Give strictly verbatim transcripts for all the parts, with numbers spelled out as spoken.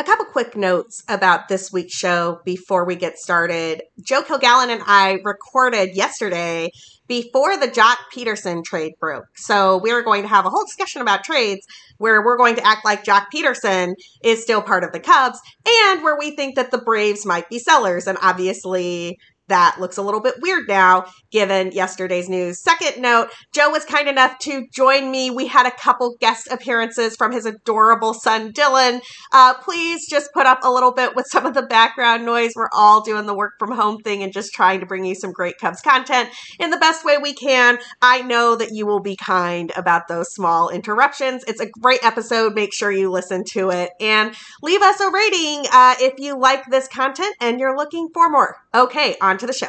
A couple quick notes about this week's show before we get started. Joe Kilgallen and I recorded yesterday before the Joc Pederson trade broke. So we are going to have a whole discussion about trades where we're going to act like Joc Pederson is still part of the Cubs and where we think that the Braves might be sellers. And obviously that looks a little bit weird now, given yesterday's news. Second note, Joe was kind enough to join me. We had a couple guest appearances from his adorable son, Dylan. Uh, please just put up a little bit with some of the background noise. We're all doing the work from home thing and just trying to bring you some great Cubs content in the best way we can. I know that you will be kind about those small interruptions. It's a great episode. Make sure you listen to it and leave us a rating uh, if you like this content and you're looking for more. Okay, on to the show.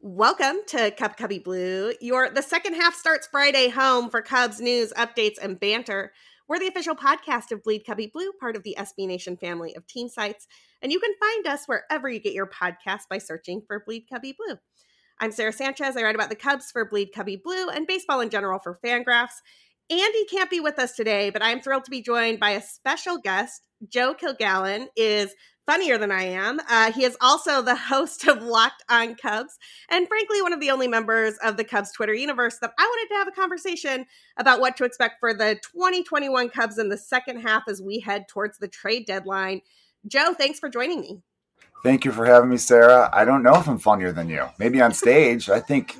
Welcome to Cub Cubby Blue. Your the second half starts Friday home for Cubs news, updates, and banter. We're the official podcast of Bleed Cubby Blue, part of the S B Nation family of team sites, and you can find us wherever you get your podcast by searching for Bleed Cubby Blue. I'm Sarah Sanchez. I write about the Cubs for Bleed Cubby Blue and baseball in general for Fangraphs. Andy can't be with us today, but I'm thrilled to be joined by a special guest. Joe Kilgallen is funnier than I am. Uh, he is also the host of Locked on Cubs and, frankly, one of the only members of the Cubs Twitter universe that I wanted to have a conversation about what to expect for the twenty twenty-one Cubs in the second half as we head towards the trade deadline. Joe, thanks for joining me. Thank you for having me, Sarah. I don't know if I'm funnier than you. Maybe on stage. I think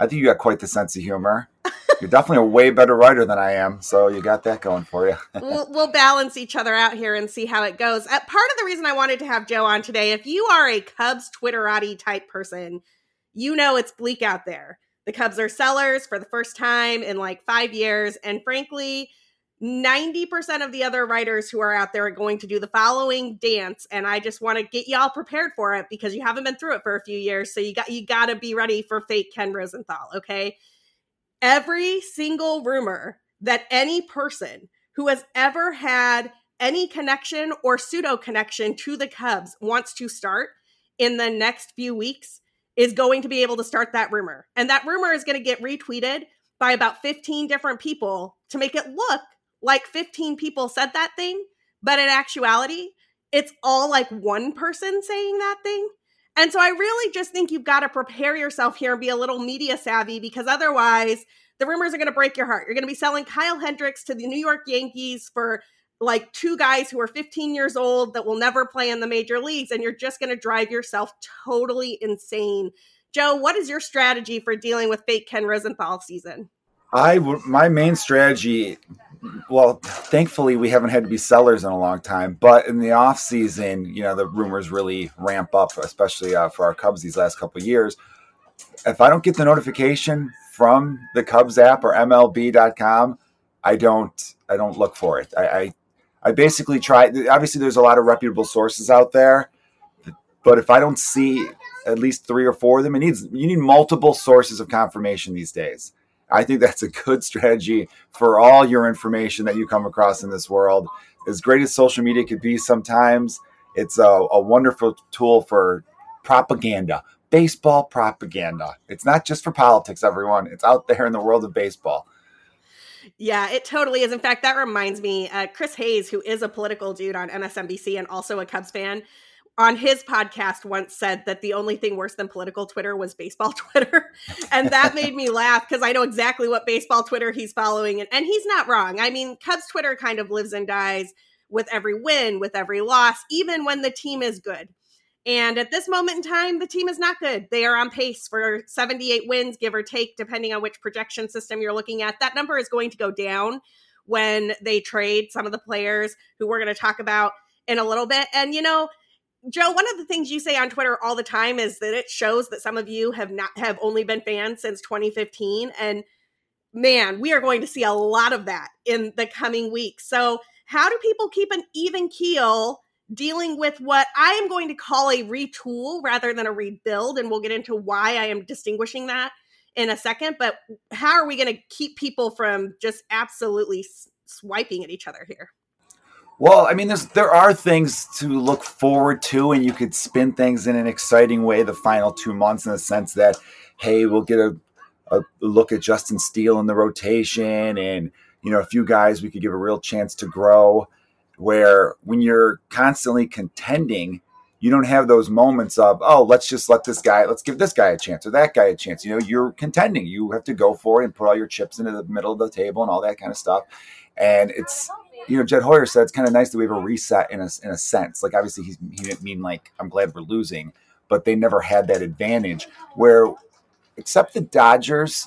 I think you got quite the sense of humor. You're definitely a way better writer than I am, so you got that going for you. we'll, we'll balance each other out here and see how it goes. Uh, part of the reason I wanted to have Joe on today, if you are a Cubs Twitterati type person, you know it's bleak out there. The Cubs are sellers for the first time in like five years, and frankly, ninety percent of the other writers who are out there are going to do the following dance, and I just want to get y'all prepared for it because you haven't been through it for a few years, so you got you got to be ready for fake Ken Rosenthal, okay? Every single rumor that any person who has ever had any connection or pseudo connection to the Cubs wants to start in the next few weeks is going to be able to start that rumor. And that rumor is going to get retweeted by about fifteen different people to make it look like fifteen people said that thing. But in actuality, it's all like one person saying that thing. And so I really just think you've got to prepare yourself here and be a little media savvy because otherwise the rumors are going to break your heart. You're going to be selling Kyle Hendricks to the New York Yankees for like two guys who are fifteen years old that will never play in the major leagues. And you're just going to drive yourself totally insane. Joe, what is your strategy for dealing with fake Ken Rosenthal season? I, my main strategy, well, thankfully we haven't had to be sellers in a long time, but in the off season, you know, the rumors really ramp up, especially uh, for our Cubs these last couple of years. If I don't get the notification from the Cubs app or M L B dot com, I don't, I don't look for it. I, I, I basically try, obviously there's a lot of reputable sources out there, but if I don't see at least three or four of them, it needs, you need multiple sources of confirmation these days. I think that's a good strategy for all your information that you come across in this world. As great as social media could be sometimes, it's a, a wonderful tool for propaganda, baseball propaganda. It's not just for politics, everyone. It's out there in the world of baseball. Yeah, it totally is. In fact, that reminds me, uh, Chris Hayes, who is a political dude on M S N B C and also a Cubs fan, on his podcast once said that the only thing worse than political Twitter was baseball Twitter. And that made me laugh because I know exactly what baseball Twitter he's following. And, and he's not wrong. I mean, Cubs Twitter kind of lives and dies with every win, with every loss, even when the team is good. And at this moment in time, the team is not good. They are on pace for seventy-eight wins, give or take, depending on which projection system you're looking at. That number is going to go down when they trade some of the players who we're going to talk about in a little bit. And, you know, Joe, one of the things you say on Twitter all the time is that it shows that some of you have not have only been fans since twenty fifteen. And man, we are going to see a lot of that in the coming weeks. So how do people keep an even keel dealing with what I am going to call a retool rather than a rebuild? And we'll get into why I am distinguishing that in a second. But how are we going to keep people from just absolutely swiping at each other here? Well, I mean, there's, there are things to look forward to, and you could spin things in an exciting way the final two months in the sense that, hey, we'll get a a look at Justin Steele in the rotation and, you know, a few guys we could give a real chance to grow, where when you're constantly contending, you don't have those moments of, oh, let's just let this guy, let's give this guy a chance or that guy a chance. You know, you're contending. You have to go for it and put all your chips into the middle of the table and all that kind of stuff. And it's, you know, Jed Hoyer said it's kind of nice that we have a reset in a, in a sense. Like, obviously, he's, he didn't mean like, I'm glad we're losing, but they never had that advantage where, except the Dodgers,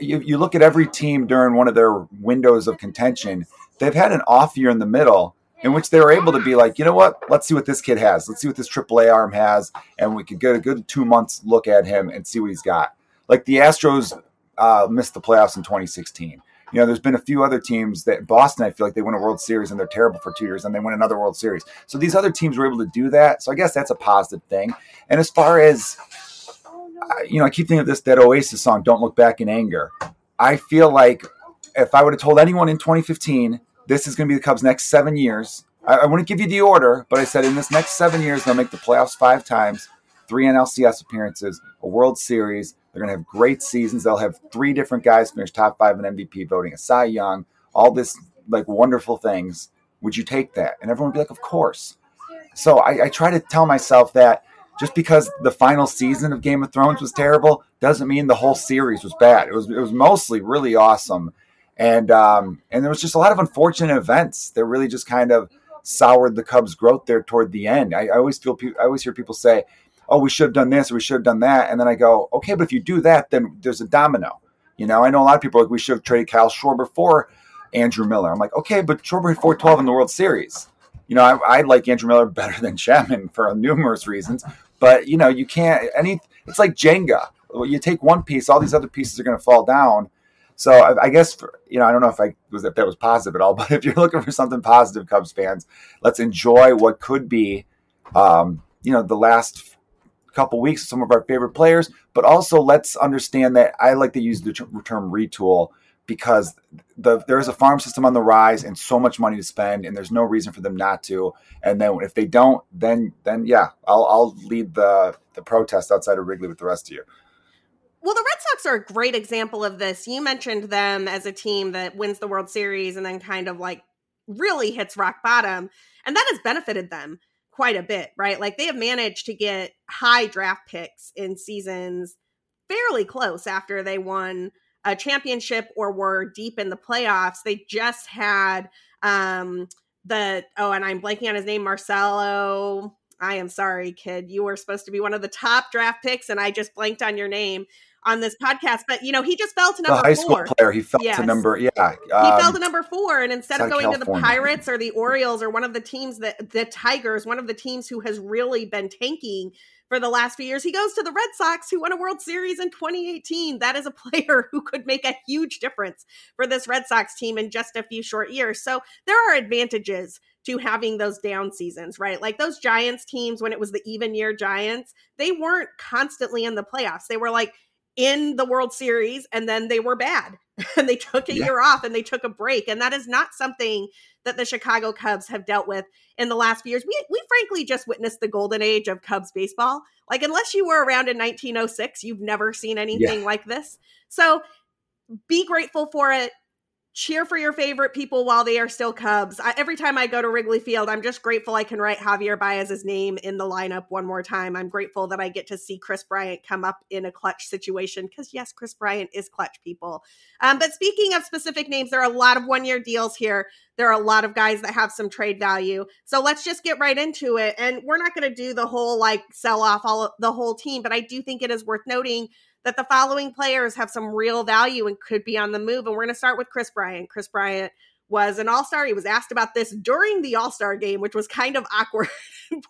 you, you look at every team during one of their windows of contention, they've had an off year in the middle, in which they were able to be like, you know what, let's see what this kid has. Let's see what this triple A arm has. And we could get a good two months look at him and see what he's got. Like the Astros uh, missed the playoffs in twenty sixteen. You know, there's been a few other teams that Boston, I feel like they win a World Series and they're terrible for two years and they win another World Series. So these other teams were able to do that. So I guess that's a positive thing. And as far as, uh, you know, I keep thinking of this, that Oasis song, Don't Look Back in Anger. I feel like if I would have told anyone in twenty fifteen, this is going to be the Cubs' next seven years. I, I wouldn't give you the order, but I said in this next seven years, they'll make the playoffs five times, three N L C S appearances, a World Series. They're going to have great seasons. They'll have three different guys finish top five in M V P voting, a Cy Young, all this like wonderful things. Would you take that? And everyone would be like, of course. So I, I try to tell myself that just because the final season of Game of Thrones was terrible doesn't mean the whole series was bad. It was it was mostly really awesome. And um, and there was just a lot of unfortunate events that really just kind of soured the Cubs' growth there toward the end. I, I always feel pe- I always hear people say, "Oh, we should have done this, or we should have done that," and then I go, "Okay, but if you do that, then there's a domino." You know, I know a lot of people are like, "We should have traded Kyle Schwarber for Andrew Miller." I'm like, "Okay, but Schwarber hit four twelve in the World Series." You know, I, I like Andrew Miller better than Chapman for numerous reasons, but you know, you can't. Any, it's like Jenga. You take one piece, all these other pieces are going to fall down. So I guess, for, you know, I don't know if I was if that was positive at all, but if you're looking for something positive, Cubs fans, let's enjoy what could be, um, you know, the last couple weeks of some of our favorite players. But also let's understand that I like to use the term retool because the, there is a farm system on the rise and so much money to spend, and there's no reason for them not to. And then if they don't, then then yeah, I'll, I'll lead the, the protest outside of Wrigley with the rest of you. Well, the Red Sox are a great example of this. You mentioned them as a team that wins the World Series and then kind of like really hits rock bottom. And that has benefited them quite a bit, right? Like they have managed to get high draft picks in seasons fairly close after they won a championship or were deep in the playoffs. They just had um, the, oh, and I'm blanking on his name, Marcelo. I am sorry, kid. You were supposed to be one of the top draft picks, and I just blanked on your name on this podcast. But, you know, he just fell to number four. The high four. School player, he fell yes. to number, yeah. Um, he fell to number four, and instead of going California. to the Pirates or the Orioles or one of the teams, that the Tigers, one of the teams who has really been tanking for the last few years, he goes to the Red Sox, who won a World Series in twenty eighteen. That is a player who could make a huge difference for this Red Sox team in just a few short years. So there are advantages to having those down seasons, right? Like those Giants teams, when it was the even year Giants, they weren't constantly in the playoffs. They were like in the World Series and then they were bad and they took a yeah. year off and they took a break. And that is not something that the Chicago Cubs have dealt with in the last few years. We, we frankly just witnessed the golden age of Cubs baseball. Like unless you were around in nineteen oh six, you've never seen anything yeah. like this. So be grateful for it. Cheer for your favorite people while they are still Cubs. I, every time I go to Wrigley Field, I'm just grateful I can write Javier Baez's name in the lineup one more time. I'm grateful that I get to see Chris Bryant come up in a clutch situation because, yes, Chris Bryant is clutch, people. Um, but speaking of specific names, there are a lot of one-year deals here. There are a lot of guys that have some trade value. So let's just get right into it. And we're not going to do the whole, like, sell off all the whole team, but I do think it is worth noting that the following players have some real value and could be on the move. And we're going to start with Chris Bryant. Chris Bryant was an all-star. He was asked about this during the all-star game, which was kind of awkward.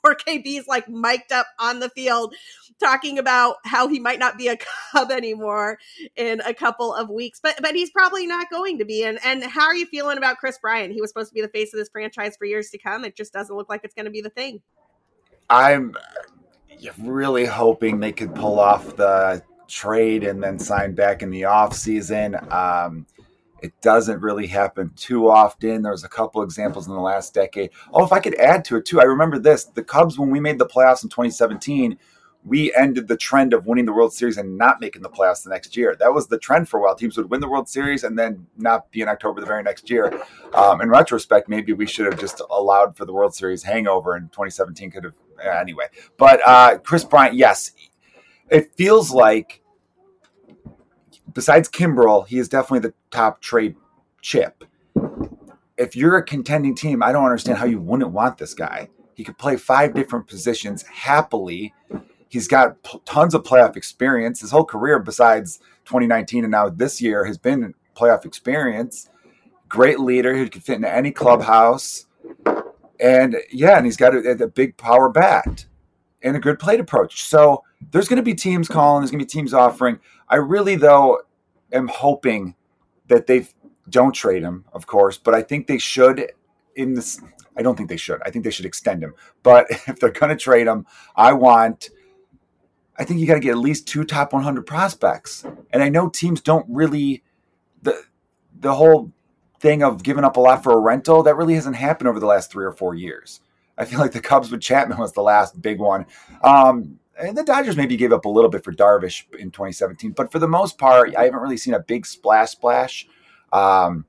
Poor K B's like mic'd up on the field talking about how he might not be a Cub anymore in a couple of weeks, but, but he's probably not going to be. And, and how are you feeling about Chris Bryant? He was supposed to be the face of this franchise for years to come. It just doesn't look like it's going to be the thing. I'm really hoping they could pull off the trade and then sign back in the off season. Um, it doesn't really happen too often. There was a couple examples in the last decade. Oh, if I could add to it too, I remember this, the Cubs, when we made the playoffs in twenty seventeen, we ended the trend of winning the World Series and not making the playoffs the next year. That was the trend for a while. Teams would win the World Series and then not be in October the very next year. Um, in retrospect, maybe we should have just allowed for the World Series hangover, and twenty seventeen could have uh, anyway. But uh, Chris Bryant, yes, it feels like besides Kimbrell, he is definitely the top trade chip. If you're a contending team, I don't understand how you wouldn't want this guy. He could play five different positions happily. He's got p- tons of playoff experience. His whole career, besides twenty nineteen and now this year, has been playoff experience. Great leader who could fit into any clubhouse. And, yeah, and he's got a, a big power bat and a good plate approach. So there's going to be teams calling. There's going to be teams offering. I really, though, am hoping that they don't trade him, of course, but I think they should in this – I don't think they should. I think they should extend him. But if they're going to trade him, I want, I think you got to get at least two top one hundred prospects. And I know teams don't really, the the whole thing of giving up a lot for a rental, that really hasn't happened over the last three or four years. I feel like the Cubs with Chapman was the last big one. Um, and the Dodgers maybe gave up a little bit for Darvish in twenty seventeen. But for the most part, I haven't really seen a big splash splash. Um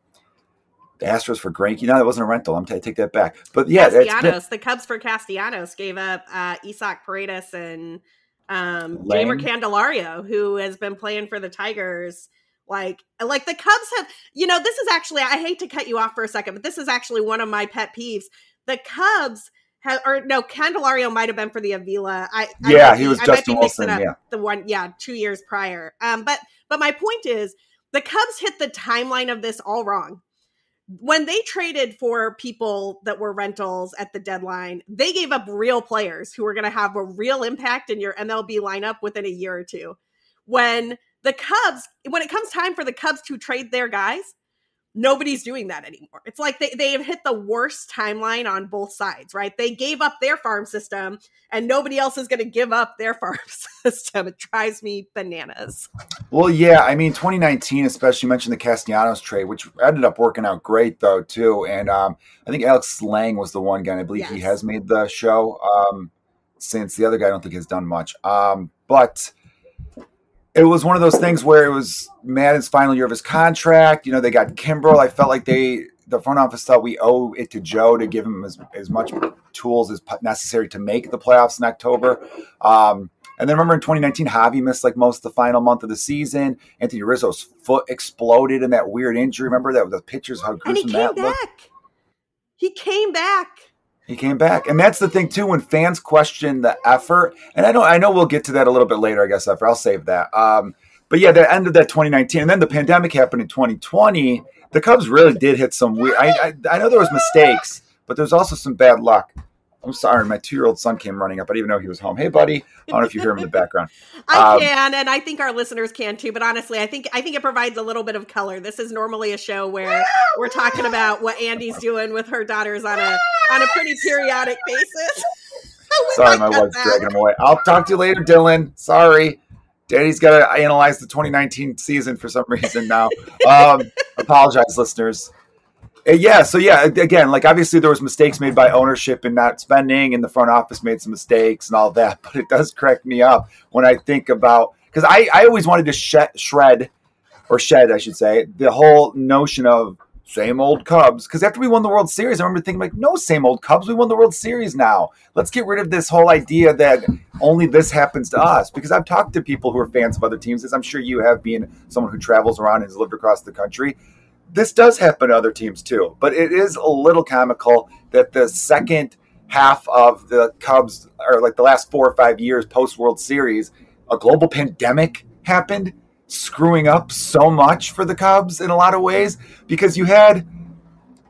The Astros for Greinke. No, that wasn't a rental. I'm t- I take that back. But yeah, Castellanos. The Cubs for Castellanos gave up uh, Isak Paredes and um, Jamer Candelario, who has been playing for the Tigers. Like, like the Cubs have. You know, this is actually. I hate to cut you off for a second, but this is actually one of my pet peeves. The Cubs have, or no, Candelario might have been for the Avila. I, I yeah, he be, was I Justin Wilson. Yeah, the one. Yeah, two years prior. Um, but but my point is, the Cubs hit the timeline of this all wrong. When they traded for people that were rentals at the deadline, they gave up real players who were going to have a real impact in your M L B lineup within a year or two. When the Cubs, when it comes time for the Cubs to trade their guys, nobody's doing that anymore. It's like they, they have hit the worst timeline on both sides, right? They gave up their farm system and nobody else is going to give up their farm system. It drives me bananas. Well, yeah. I mean, twenty nineteen, especially you mentioned the Castellanos trade, which ended up working out great though, too. And um, I think Alex Lang was the one guy, and I believe yes. he has made the show um, since the other guy I don't think has done much. Um, but it was one of those things where it was Madden's final year of his contract. You know, they got Kimbrell. I felt like they, the front office thought we owe it to Joe to give him as, as much tools as necessary to make the playoffs in October. Um, and then remember in twenty nineteen, Javi missed like most of the final month of the season. Anthony Rizzo's foot exploded in that weird injury. Remember that with the pictures, how gruesome and he came that back. Looked? He came back. He came back. And that's the thing, too, when fans question the effort. And I don't, I know we'll get to that a little bit later, I guess, after. I'll save that. Um, but, yeah, the end of that twenty nineteen. And then the pandemic happened in twenty twenty. The Cubs really did hit some weird – I I know there was mistakes, but there's also some bad luck. I'm sorry. My two-year-old son came running up. I didn't even know he was home. Hey, buddy. I don't know if you hear him in the background. I um, can, and I think our listeners can, too. But honestly, I think I think it provides a little bit of color. This is normally a show where we're talking about what Andy's doing with her daughters on a – on a pretty periodic basis. Sorry, my wife's back. Dragging him away. I'll talk to you later, Dylan. Sorry. Daddy's got to analyze the twenty nineteen season for some reason now. Um, apologize, listeners. Uh, yeah, so yeah, again, like obviously there was mistakes made by ownership and not spending, and the front office made some mistakes and all that, but it does crack me up when I think about, because I, I always wanted to sh- shred, or shed, I should say, the whole notion of same old Cubs. Because after we won the World Series, I remember thinking, like, no, same old Cubs. We won the World Series now. Let's get rid of this whole idea that only this happens to us. Because I've talked to people who are fans of other teams, as I'm sure you have, being someone who travels around and has lived across the country. This does happen to other teams, too. But it is a little comical that the second half of the Cubs, or like the last four or five years post-World Series, a global pandemic happened, screwing up so much for the Cubs in a lot of ways, because you had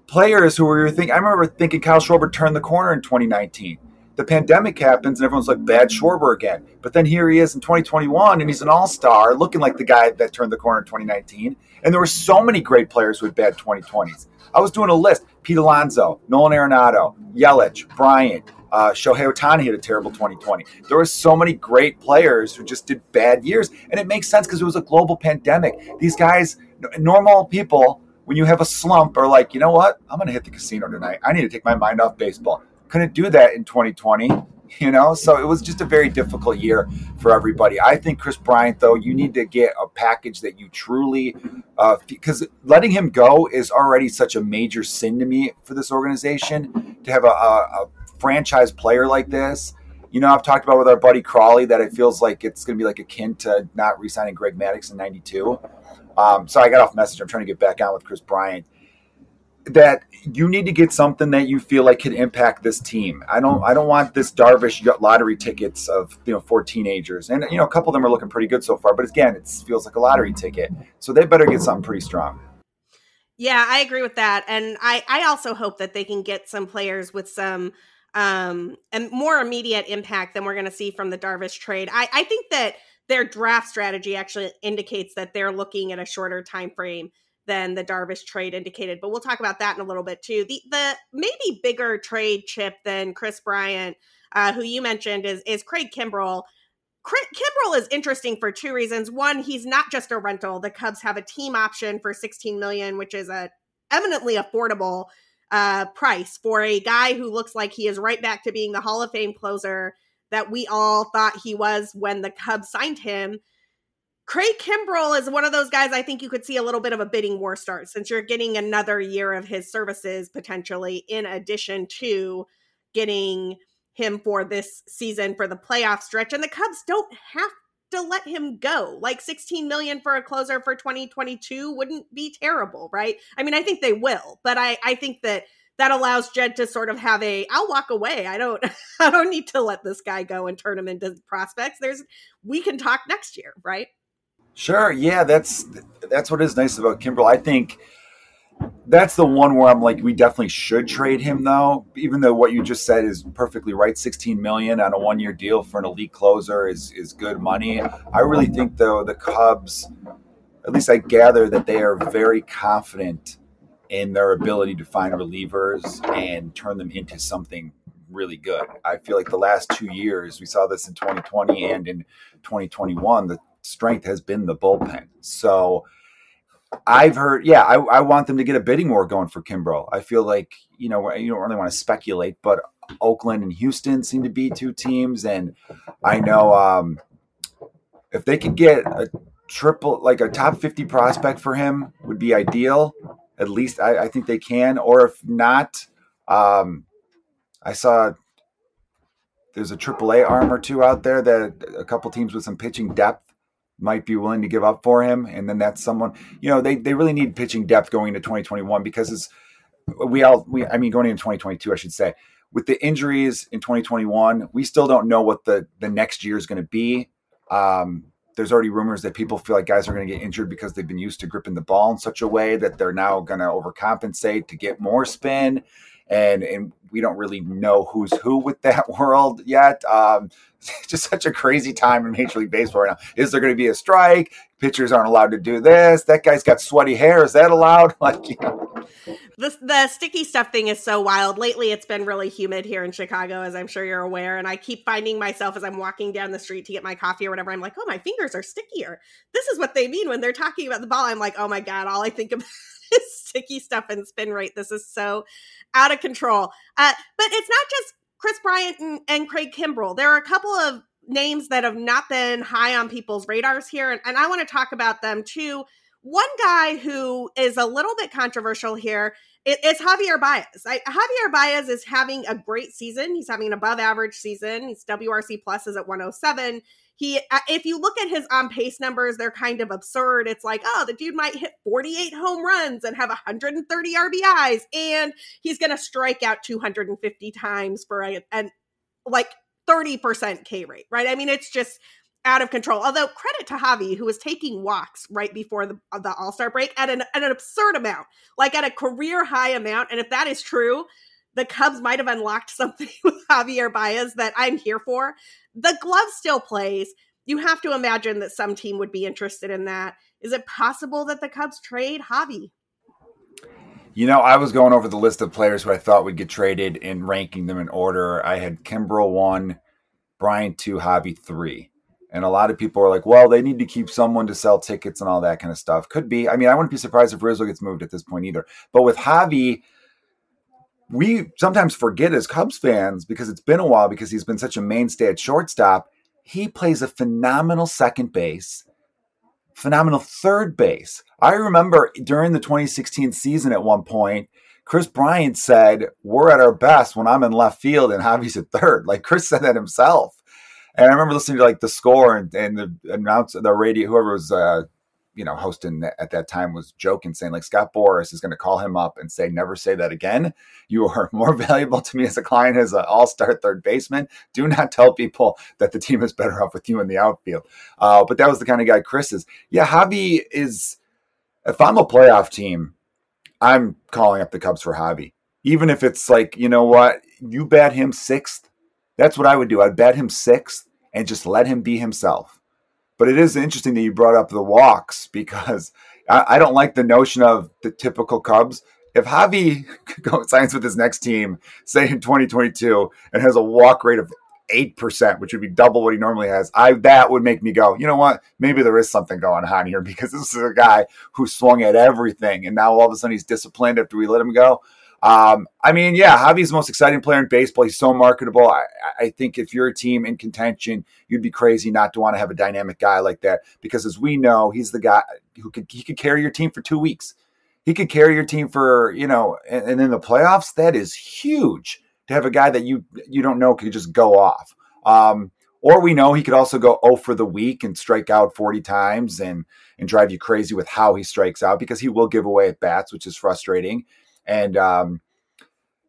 players who were thinking, I remember thinking Kyle Schwarber turned the corner in twenty nineteen. The pandemic happens and everyone's like, bad Schwarber again. But then here he is in twenty twenty-one and he's an all-star looking like the guy that turned the corner in twenty nineteen. And there were so many great players who had bad twenty twenties. I was doing a list. Pete Alonso, Nolan Arenado, Yelich, Bryant, Uh, Shohei Ohtani had a terrible twenty twenty. There were so many great players who just did bad years. And it makes sense because it was a global pandemic. These guys, n- normal people, when you have a slump, are like, you know what? I'm going to hit the casino tonight. I need to take my mind off baseball. Couldn't do that in twenty twenty. you know? So it was just a very difficult year for everybody. I think Chris Bryant, though, you need to get a package that you truly, uh, because letting him go is already such a major sin to me for this organization. To have a, a, a franchise player like this, you know, I've talked about with our buddy Crawley that it feels like it's going to be like akin to not re-signing Greg Maddux in ninety-two. Um, so I got off message. I'm trying to get back on with Chris Bryant. That you need to get something that you feel like can impact this team. I don't I don't want this Darvish lottery tickets of, you know, four teenagers. And, you know, a couple of them are looking pretty good so far. But, again, it feels like a lottery ticket. So they better get something pretty strong. Yeah, I agree with that. And I, I also hope that they can get some players with some – um and more immediate impact than we're going to see from the Darvish trade. I, I think that their draft strategy actually indicates that they're looking at a shorter time frame than the Darvish trade indicated, but we'll talk about that in a little bit too. The the maybe bigger trade chip than Chris Bryant, uh, who you mentioned, is is Craig Kimbrell. Craig Kimbrell is interesting for two reasons. One, he's not just a rental. The Cubs have a team option for sixteen million dollars, which is a eminently affordable Uh, price for a guy who looks like he is right back to being the Hall of Fame closer that we all thought he was when the Cubs signed him. Craig Kimbrell is one of those guys I think you could see a little bit of a bidding war start, since you're getting another year of his services potentially in addition to getting him for this season for the playoff stretch. And the Cubs don't have to let him go. Like sixteen million dollars for a closer for twenty twenty-two wouldn't be terrible, right? I mean, I think they will, but I, I think that that allows Jed to sort of have a, I'll walk away. I don't, I don't need to let this guy go and turn him into prospects. There's, we can talk next year, right? Sure. Yeah. That's, that's what is nice about Kimbrell. I think that's the one where I'm like, we definitely should trade him though, even though what you just said is perfectly right. sixteen million dollars on a one-year deal for an elite closer is, is good money. I really think though the Cubs, at least I gather that they are very confident in their ability to find relievers and turn them into something really good. I feel like the last two years, we saw this in twenty twenty and in twenty twenty-one, the strength has been the bullpen. So I've heard, yeah, I, I want them to get a bidding war going for Kimbrell. I feel like, you know, you don't really want to speculate, but Oakland and Houston seem to be two teams. And I know um, if they could get a triple, like a top fifty prospect for him would be ideal. At least I, I think they can. Or if not, um, I saw there's a triple A arm or two out there that a couple teams with some pitching depth might be willing to give up for him. And then that's someone, you know, they, they really need pitching depth going into twenty twenty-one because it's, we all, we, I mean, going into twenty twenty-two, I should say, with the injuries in twenty twenty-one, we still don't know what the, the next year is going to be. Um, there's already rumors that people feel like guys are going to get injured because they've been used to gripping the ball in such a way that they're now going to overcompensate to get more spin. And, and we don't really know who's who with that world yet. Um, it's just such a crazy time in Major League Baseball right now. Is there going to be a strike? Pitchers aren't allowed to do this. That guy's got sweaty hair. Is that allowed? Like, you know. The, the sticky stuff thing is so wild. Lately, it's been really humid here in Chicago, as I'm sure you're aware. And I keep finding myself as I'm walking down the street to get my coffee or whatever, I'm like, oh, my fingers are stickier. This is what they mean when they're talking about the ball. I'm like, oh, my God, all I think about sticky stuff and spin rate. This is so out of control. Uh, but it's not just Chris Bryant and, and Craig Kimbrell. There are a couple of names that have not been high on people's radars here, and, and I want to talk about them too. One guy who is a little bit controversial here is, is Javier Baez. I, Javier Baez is having a great season. He's having an above average season. His W R C plus is at one oh seven. He, if you look at his on-pace numbers, they're kind of absurd. It's like, oh, the dude might hit forty-eight home runs and have one hundred thirty R B Is, and he's going to strike out two hundred fifty times for a, an, like thirty percent K rate, right? I mean, it's just out of control. Although credit to Javi, who was taking walks right before the, the All-Star break at an, at an absurd amount, like at a career-high amount. And if that is true, the Cubs might have unlocked something with Javier Baez that I'm here for. The glove still plays. You have to imagine that some team would be interested in that. Is it possible that the Cubs trade Javi? You know, I was going over the list of players who I thought would get traded and ranking them in order. I had Kimbrell one, Bryant two, Javi three. And a lot of people are like, well, they need to keep someone to sell tickets and all that kind of stuff. Could be. I mean, I wouldn't be surprised if Rizzo gets moved at this point either. But with Javi, we sometimes forget as Cubs fans, because it's been a while, because he's been such a mainstay at shortstop. He plays a phenomenal second base, phenomenal third base. I remember during the twenty sixteen season at one point, Chris Bryant said, "We're at our best when I'm in left field and Javi's at third." Like, Chris said that himself. And I remember listening to like The Score and, and the announcer, the radio, whoever was, uh, you know, hosting at that time was joking, saying like, Scott Boras is going to call him up and say, "Never say that again. You are more valuable to me as a client as an all-star third baseman. Do not tell people that the team is better off with you in the outfield." Uh, but that was the kind of guy Chris is. Yeah, Javi is, if I'm a playoff team, I'm calling up the Cubs for Javi. Even if it's like, you know what, you bat him sixth. That's what I would do. I'd bat him sixth and just let him be himself. But it is interesting that you brought up the walks, because I, I don't like the notion of the typical Cubs. If Javi signs with his next team, say in twenty twenty-two, and has a walk rate of eight percent, which would be double what he normally has, I that would make me go, you know what, maybe there is something going on here, because this is a guy who swung at everything, and now all of a sudden he's disciplined after we let him go. Um, I mean, yeah, Javi's the most exciting player in baseball. He's so marketable. I, I think if you're a team in contention, you'd be crazy not to want to have a dynamic guy like that, because as we know, he's the guy who could, he could carry your team for two weeks. He could carry your team for, you know, and, and in the playoffs, that is huge to have a guy that you, you don't know could just go off. Um, or we know he could also go oh for the week and strike out forty times and, and drive you crazy with how he strikes out, because he will give away at bats, which is frustrating. And um,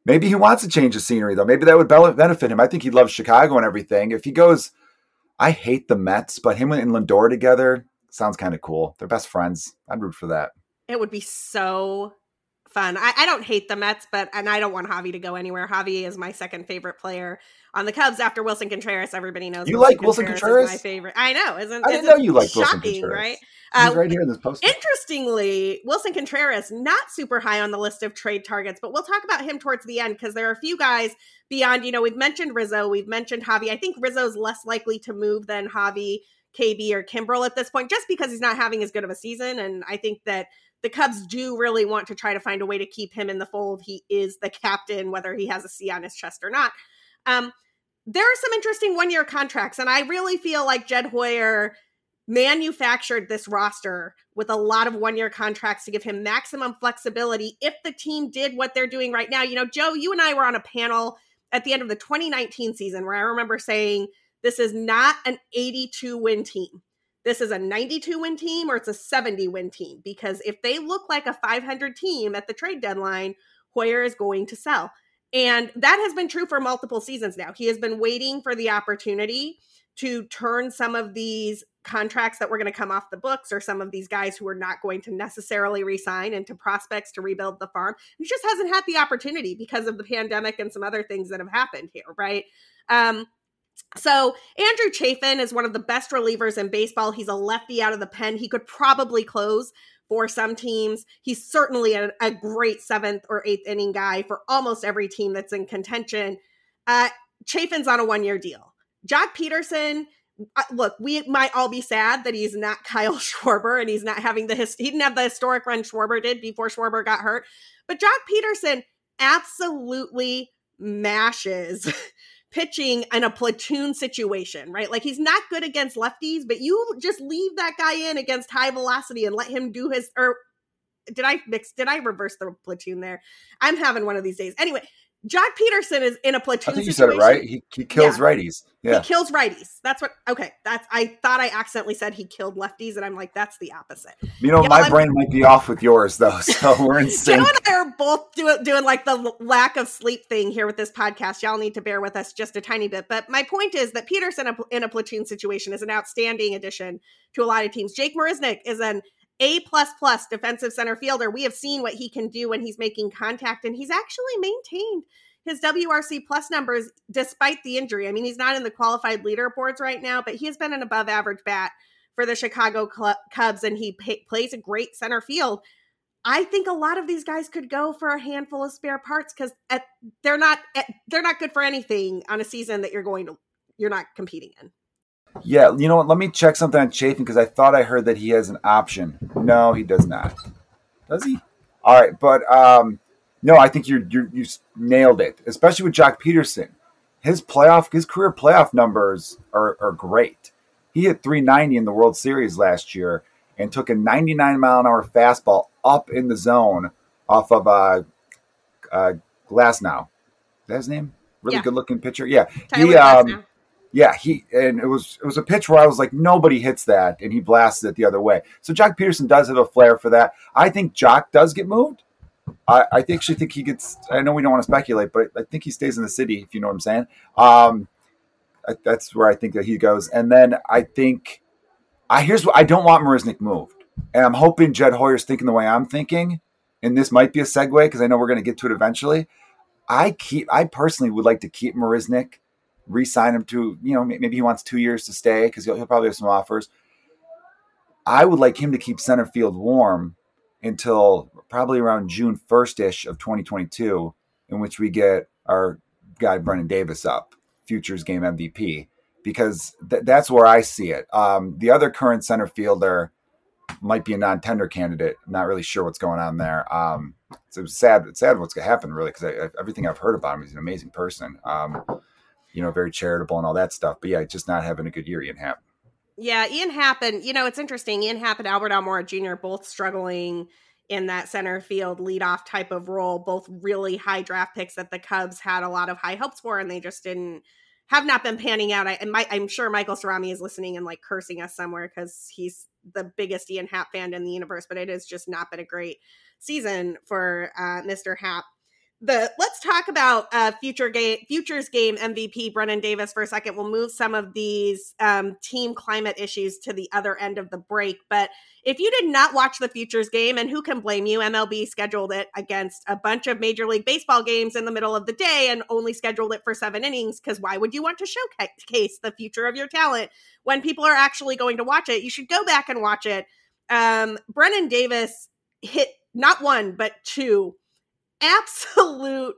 maybe he wants to change the scenery, though. Maybe that would benefit him. I think he loves Chicago and everything. If he goes, I hate the Mets, but him and Lindor together sounds kind of cool. They're best friends. I'd root for that. It would be so fun. I, I don't hate the Mets, but and I don't want Javi to go anywhere. Javi is my second favorite player on the Cubs after Wilson Contreras. Everybody knows you Wilson like Wilson Contreras. Contreras? Is my favorite. I know. Isn't, I didn't know you liked Wilson Contreras. Right? He's right here in this post. Uh, interestingly, Wilson Contreras, not super high on the list of trade targets, but we'll talk about him towards the end, because there are a few guys beyond, you know, we've mentioned Rizzo, we've mentioned Javi. I think Rizzo's less likely to move than Javi, K B, or Kimbrell at this point, just because he's not having as good of a season. And I think that the Cubs do really want to try to find a way to keep him in the fold. He is the captain, whether he has a C on his chest or not. Um, there are some interesting one-year contracts, and I really feel like Jed Hoyer manufactured this roster with a lot of one-year contracts to give him maximum flexibility if the team did what they're doing right now. You know, Joe, you and I were on a panel at the end of the twenty nineteen season where I remember saying, this is not an eighty-two win team. This is a ninety-two win team, or it's a seventy win team, because if they look like a five hundred team at the trade deadline, Hoyer is going to sell. And that has been true for multiple seasons now. He has been waiting for the opportunity to turn some of these contracts that were going to come off the books, or some of these guys who are not going to necessarily resign, into prospects to rebuild the farm. He just hasn't had the opportunity because of the pandemic and some other things that have happened here, right? Um, so Andrew Chafin is one of the best relievers in baseball. He's a lefty out of the pen. He could probably close for some teams. He's certainly a, a great seventh or eighth inning guy for almost every team that's in contention. Uh, Chafin's on a one-year deal. Joc Pederson, uh, look, we might all be sad that he's not Kyle Schwarber, and he's not having the his- he didn't have the historic run Schwarber did before Schwarber got hurt. But Joc Pederson absolutely mashes pitching in a platoon situation, right? Like, he's not good against lefties, but you just leave that guy in against high velocity and let him do his, or did I mix, did I reverse the platoon there? I'm having one of these days. Anyway, Joc Pederson is in a platoon I think situation. You said it right. He, he kills yeah. righties. Yeah. He kills righties. That's what, okay. That's, I thought I accidentally said he killed lefties, and I'm like, that's the opposite. You know, yeah, my I'm, brain might be off with yours though. So we're in sync. Joe and I are both do, doing like the lack of sleep thing here with this podcast. Y'all need to bear with us just a tiny bit. But my point is that Pederson in a platoon situation is an outstanding addition to a lot of teams. Jake Marisnik is an A plus plus defensive center fielder. We have seen what he can do when he's making contact, and he's actually maintained his W R C plus numbers despite the injury. I mean, he's not in the qualified leaderboards right now, but he has been an above average bat for the Chicago Cubs, and he pay, plays a great center field. I think a lot of these guys could go for a handful of spare parts, because they're not at, they're not good for anything on a season that you're going to you're not competing in. Yeah, you know what? Let me check something on Chafin, because I thought I heard that he has an option. No, he does not. Does he? All right, but um, No, I think you you you nailed it, especially with Joc Pederson. His playoff, his career playoff numbers are, are great. He hit three ninety in the World Series last year and took a ninety-nine mile an hour fastball up in the zone off of uh, uh, Glasnow. Is that his name? Really yeah. good looking pitcher. Yeah, Tyler he, um, yeah, he and it was it was a pitch where I was like, nobody hits that, and he blasted it the other way. So Joc Pederson does have a flair for that. I think Joc does get moved. I, I actually think he gets, I know we don't want to speculate, but I think he stays in the city, if you know what I'm saying. Um, I, that's where I think that he goes. And then I think, I here's what, I don't want Marisnik moved. And I'm hoping Jed Hoyer's thinking the way I'm thinking. And this might be a segue because I know we're going to get to it eventually. I keep, I personally would like to keep Marisnik, re-sign him to, you know, maybe he wants two years to stay because he'll, he'll probably have some offers. I would like him to keep center field warm until probably around June first-ish of twenty twenty-two, in which we get our guy Brennan Davis up, Futures Game M V P, because th- that's where I see it. Um, the other current center fielder might be a non-tender candidate. I'm not really sure what's going on there. Um, so it's sad, it's sad what's going to happen, really, because everything I've heard about him, he's an amazing person, um, you know, very charitable and all that stuff. But, yeah, just not having a good year, Ian Happ. Yeah, Ian Happ and, you know, it's interesting. Ian Happ and Albert Almora Junior both struggling in that center field leadoff type of role, both really high draft picks that the Cubs had a lot of high hopes for, and they just didn't, have not been panning out. I, and my, I'm sure Michael Cerami is listening and like cursing us somewhere because he's the biggest Ian Happ fan in the universe, but it has just not been a great season for uh, Mister Happ. The let's talk about uh, future game, futures game M V P Brennan Davis for a second. We'll move some of these um, team climate issues to the other end of the break. But if you did not watch the futures game, and who can blame you? M L B scheduled it against a bunch of Major League Baseball games in the middle of the day and only scheduled it for seven innings because why would you want to showcase the future of your talent when people are actually going to watch it? You should go back and watch it. Um, Brennan Davis hit not one, but two absolute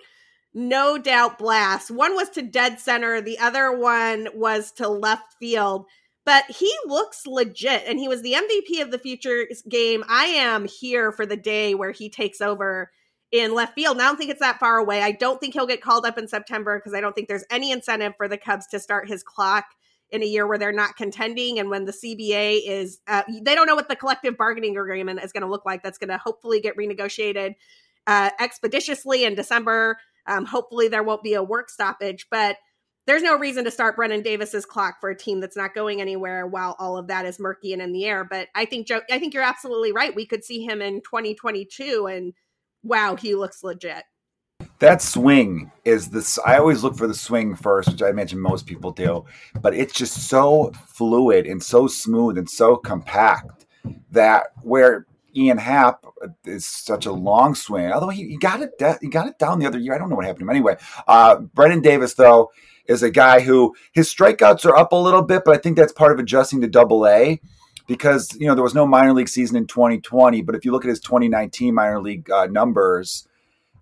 no doubt blast. One was to dead center. The other one was to left field, but he looks legit. And he was the M V P of the futures game. I am here for the day where he takes over in left field. And I don't think it's that far away. I don't think he'll get called up in September because I don't think there's any incentive for the Cubs to start his clock in a year where they're not contending. And when the C B A is, uh, they don't know what the collective bargaining agreement is going to look like. That's going to hopefully get renegotiated Uh, expeditiously in December. Um, hopefully there won't be a work stoppage, but there's no reason to start Brennan Davis's clock for a team that's not going anywhere while all of that is murky and in the air. But I think, Joe, I think you're absolutely right. We could see him in twenty twenty-two and wow, he looks legit. That swing is this. I always look for the swing first, which I imagine most people do, but it's just so fluid and so smooth and so compact that where Ian Happ is such a long swing, although he, he got it de- he got it down the other year. I don't know what happened to him anyway. Uh, Brennan Davis, though, is a guy who his strikeouts are up a little bit, but I think that's part of adjusting to Double A because you know there was no minor league season in twenty twenty. But if you look at his twenty nineteen minor league uh, numbers,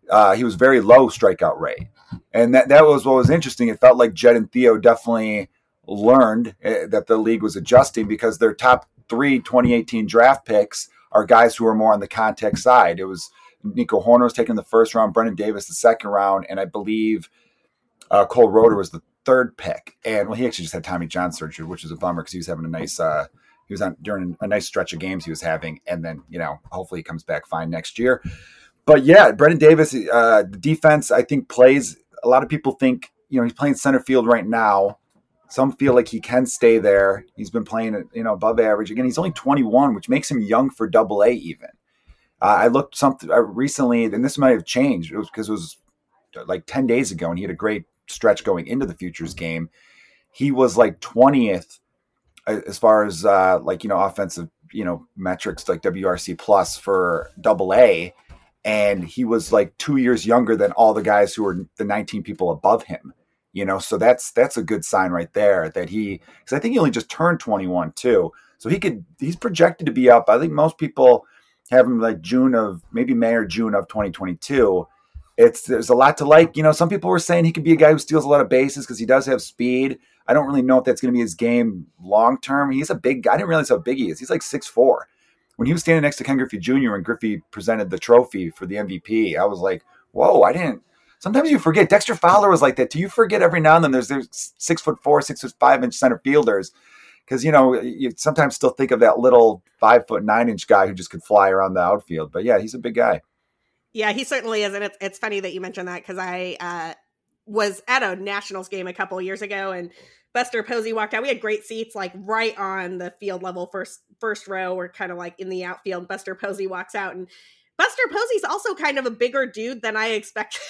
uh, he was very low strikeout rate, and that that was what was interesting. It felt like Jed and Theo definitely learned uh, that the league was adjusting because their top three twenty eighteen draft picks are guys who are more on the contact side. It was Nico Horner was taken the first round, Brennan Davis the second round, and I believe uh, Cole Roeder was the third pick. And well, he actually just had Tommy John surgery, which is a bummer because he was having a nice uh, he was on during a nice stretch of games he was having, and then you know hopefully he comes back fine next year. But yeah, Brennan Davis, uh, the defense I think plays. A lot of people think you know he's playing center field right now. Some feel like he can stay there. He's been playing, you know, above average. Again, he's only twenty-one, which makes him young for Double A. Even uh, I looked something uh, recently, and this might have changed. It was because it was like ten days ago, and he had a great stretch going into the futures game. He was like twentieth as far as uh, like you know offensive you know metrics like W R C plus for Double A, and he was like two years younger than all the guys who were the nineteen people above him. You know, so that's that's a good sign right there that he, because I think he only just turned twenty-one too. So he could, he's projected to be up. I think most people have him like June of, maybe May or June of twenty twenty-two. It's, there's a lot to like. You know, some people were saying he could be a guy who steals a lot of bases because he does have speed. I don't really know if that's going to be his game long term. He's a big guy. I didn't realize how big he is. He's like six foot four. When he was standing next to Ken Griffey Junior and Griffey presented the trophy for the M V P, I was like, whoa, I didn't. Sometimes you forget. Dexter Fowler was like that too. You forget every now and then. There's there's six foot four, six foot five inch center fielders, because you know you sometimes still think of that little five foot nine inch guy who just could fly around the outfield. But yeah, he's a big guy. Yeah, he certainly is, and it's it's funny that you mentioned that because I uh, was at a Nationals game a couple years ago, and Buster Posey walked out. We had great seats, like right on the field level, first first row. We're kind of like in the outfield. Buster Posey walks out, and Buster Posey's also kind of a bigger dude than I expected.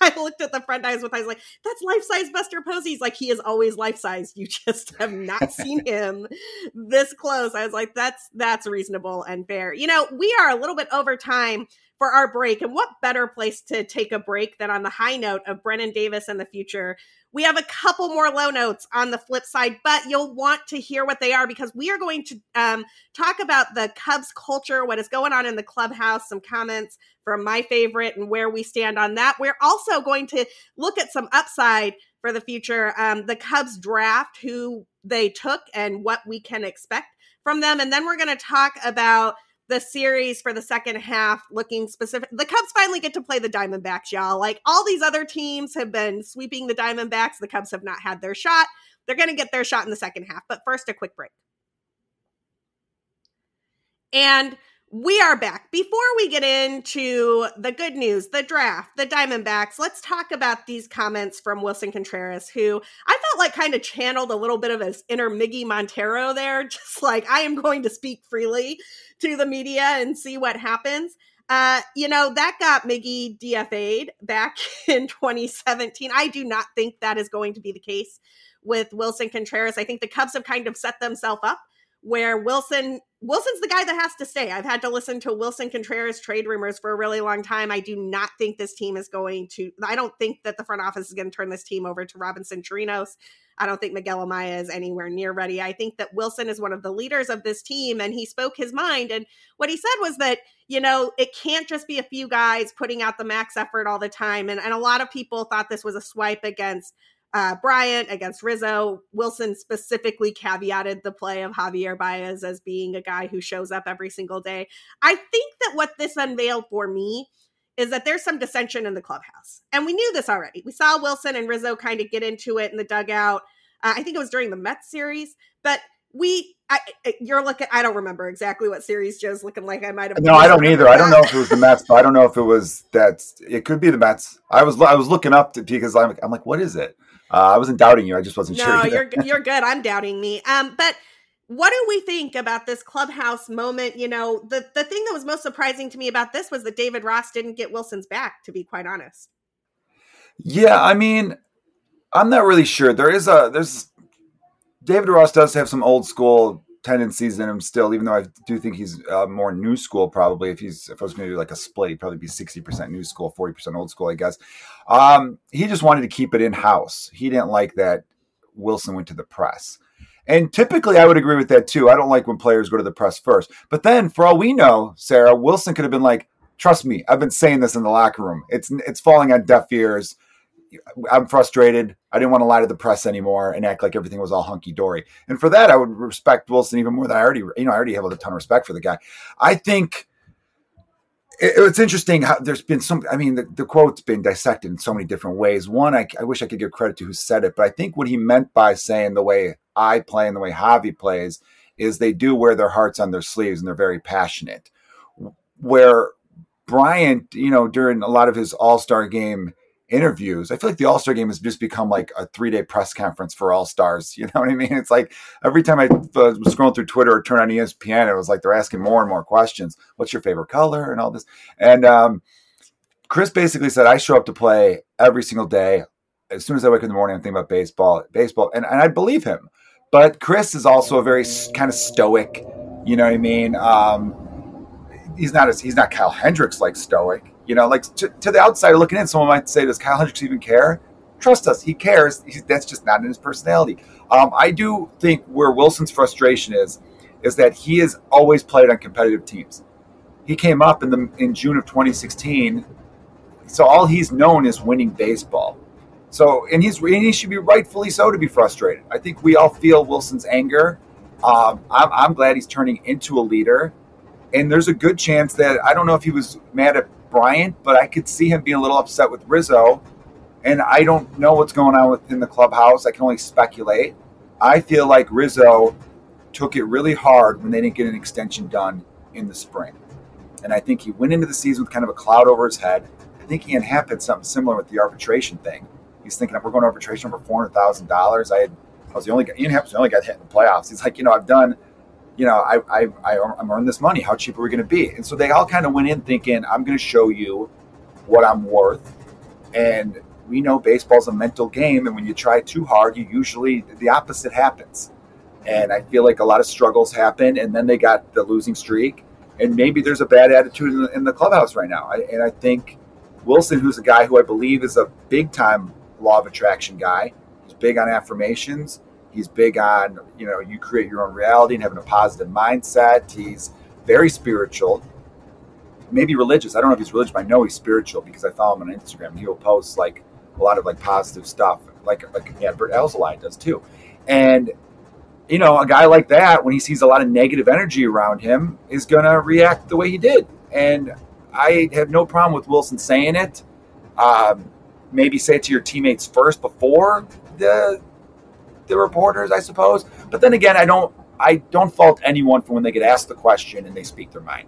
I looked at the front eyes with eyes like, that's life-size Buster Posey's. Like, he is always life-size. You just have not seen him this close. I was like, that's that's reasonable and fair. You know, we are a little bit over time for our break. And what better place to take a break than on the high note of Brennan Davis and the future? We have a couple more low notes on the flip side, but you'll want to hear what they are because we are going to um, talk about the Cubs culture, what is going on in the clubhouse, some comments from my favorite and where we stand on that. We're also going to look at some upside for the future, um, the Cubs draft, who they took and what we can expect from them. And then we're going to talk about the series for the second half, looking specific. The Cubs finally get to play the Diamondbacks, y'all. Like, all these other teams have been sweeping the Diamondbacks. The Cubs have not had their shot. They're going to get their shot in the second half. But first, a quick break. And we are back. Before we get into the good news, the draft, the Diamondbacks, let's talk about these comments from Wilson Contreras, who I felt like kind of channeled a little bit of his inner Miggy Montero there. Just like, I am going to speak freely to the media and see what happens. Uh, you know, that got Miggy D F A'd back in twenty seventeen. I do not think that is going to be the case with Wilson Contreras. I think the Cubs have kind of set themselves up where Wilson, Wilson's the guy that has to stay. I've had to listen to Wilson Contreras trade rumors for a really long time. I do not think this team is going to, I don't think that the front office is going to turn this team over to Robinson Chirinos. I don't think Miguel Amaya is anywhere near ready. I think that Wilson is one of the leaders of this team, and he spoke his mind. And what he said was that, you know, it can't just be a few guys putting out the max effort all the time. And, and a lot of people thought this was a swipe against Uh, Bryant, against Rizzo. Wilson specifically caveated the play of Javier Baez as being a guy who shows up every single day. I think that what this unveiled for me is that there's some dissension in the clubhouse. And we knew this already. We saw Wilson and Rizzo kind of get into it in the dugout. Uh, I think it was during the Mets series, but we, I, you're looking, I don't remember exactly what series Joe's looking like. I might've. No, I don't either. That. I don't know if it was the Mets, but I don't know if it was that. It could be the Mets. I was, I was looking up to, because I'm, I'm like, what is it? Uh, I wasn't doubting you. I just wasn't no, sure. No, you're you're good. I'm doubting me. Um, but what do we think about this clubhouse moment? You know, the, the thing that was most surprising to me about this was that David Ross didn't get Wilson's back, to be quite honest. Yeah, I mean, I'm not really sure. There is a there's David Ross does have some old school tendencies in him still, even though I do think he's uh, more new school probably. If he's if I was going to do like a split, he'd probably be sixty percent new school, forty percent old school, I guess. Um, he just wanted to keep it in-house. He didn't like that Wilson went to the press. And typically I would agree with that too. I don't like when players go to the press first. But then for all we know, Sarah, Wilson could have been like, trust me, I've been saying this in the locker room. It's it's falling on deaf ears. I'm frustrated. I didn't want to lie to the press anymore and act like everything was all hunky-dory. And for that, I would respect Wilson even more than I already, you know, I already have a ton of respect for the guy. I think it, it's interesting how there's been some, I mean, the, the quote's been dissected in so many different ways. One, I, I wish I could give credit to who said it, but I think what he meant by saying the way I play and the way Javi plays is they do wear their hearts on their sleeves and they're very passionate. Where Bryant, you know, during a lot of his all-star game interviews, I feel like the All-Star game has just become like a three-day press conference for All-Stars. You know what I mean? It's like every time I was scrolling through Twitter or turn on E S P N, it was like they're asking more and more questions. What's your favorite color and all this? And um, Chris basically said, I show up to play every single day. As soon as I wake up in the morning, I'm thinking about baseball, baseball. And, and I believe him. But Chris is also a very kind of stoic, you know what I mean? Um, he's not as, he's not Kyle Hendricks like stoic. You know, like to, to the outsider looking in, someone might say, does Kyle Hendricks even care? Trust us, he cares. He, that's just not in his personality. Um, I do think where Wilson's frustration is, is that he has always played on competitive teams. He came up in the in June of twenty sixteen, so all he's known is winning baseball. So, and he's and he should be rightfully so to be frustrated. I think we all feel Wilson's anger. Um, I'm, I'm glad he's turning into a leader. And there's a good chance that, I don't know if he was mad at Bryant, but I could see him be a little upset with Rizzo. And I don't know what's going on within the clubhouse. I can only speculate. I feel like Rizzo took it really hard when they didn't get an extension done in the spring. And I think he went into the season with kind of a cloud over his head. I think Ian Happ had something similar with the arbitration thing. He's thinking, we're going to arbitration for four hundred thousand dollars. I had, I was the only guy, Ian Happ's the only guy that hit in the playoffs. He's like, you know, I've done, you know, I, I, I, I'm earned this money. How cheap are we going to be? And so they all kind of went in thinking, I'm going to show you what I'm worth. And we know baseball's a mental game. And when you try too hard, you usually, the opposite happens. And I feel like a lot of struggles happen. And then they got the losing streak. And maybe there's a bad attitude in the, in the clubhouse right now. I, and I think Wilson, who's a guy who I believe is a big-time law of attraction guy, he's big on affirmations. He's big on, you know, you create your own reality and having a positive mindset. He's very spiritual, maybe religious. I don't know if he's religious, but I know he's spiritual because I follow him on Instagram. And he'll post, like, a lot of, like, positive stuff, like, like yeah, Bert Elzali does too. And you know, a guy like that, when he sees a lot of negative energy around him, is going to react the way he did. And I have no problem with Wilson saying it. Um, maybe say it to your teammates first before the the reporters, I suppose. But then again, I don't I don't fault anyone for when they get asked the question and they speak their mind.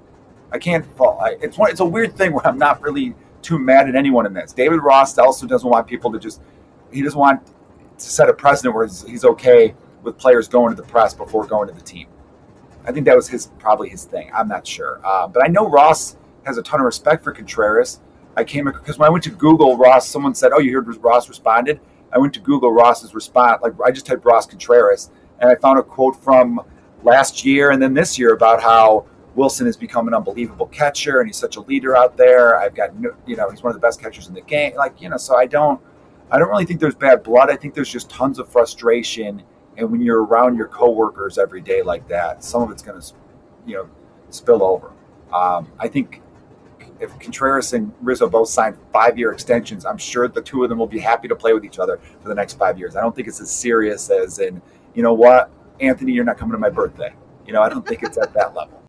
I can't fault. I, it's one. It's a weird thing where I'm not really too mad at anyone in this. David Ross also doesn't want people to just – he doesn't want to set a precedent where he's, he's okay – with players going to the press before going to the team. I think that was his probably his thing. I'm not sure. Uh, but I know Ross has a ton of respect for Contreras. I came because when I went to Google Ross, someone said, oh, you heard Ross responded? I went to Google Ross's response. Like I just typed Ross Contreras, and I found a quote from last year and then this year about how Wilson has become an unbelievable catcher, and he's such a leader out there. I've got, you know, he's one of the best catchers in the game. Like, you know, so I don't, I don't really think there's bad blood. I think there's just tons of frustration. And when you're around your coworkers every day like that, some of it's going to, you know, spill over. Um, I think if Contreras and Rizzo both sign five-year extensions, I'm sure the two of them will be happy to play with each other for the next five years. I don't think it's as serious as in, you know what, Anthony, you're not coming to my birthday. You know, I don't think it's at that level.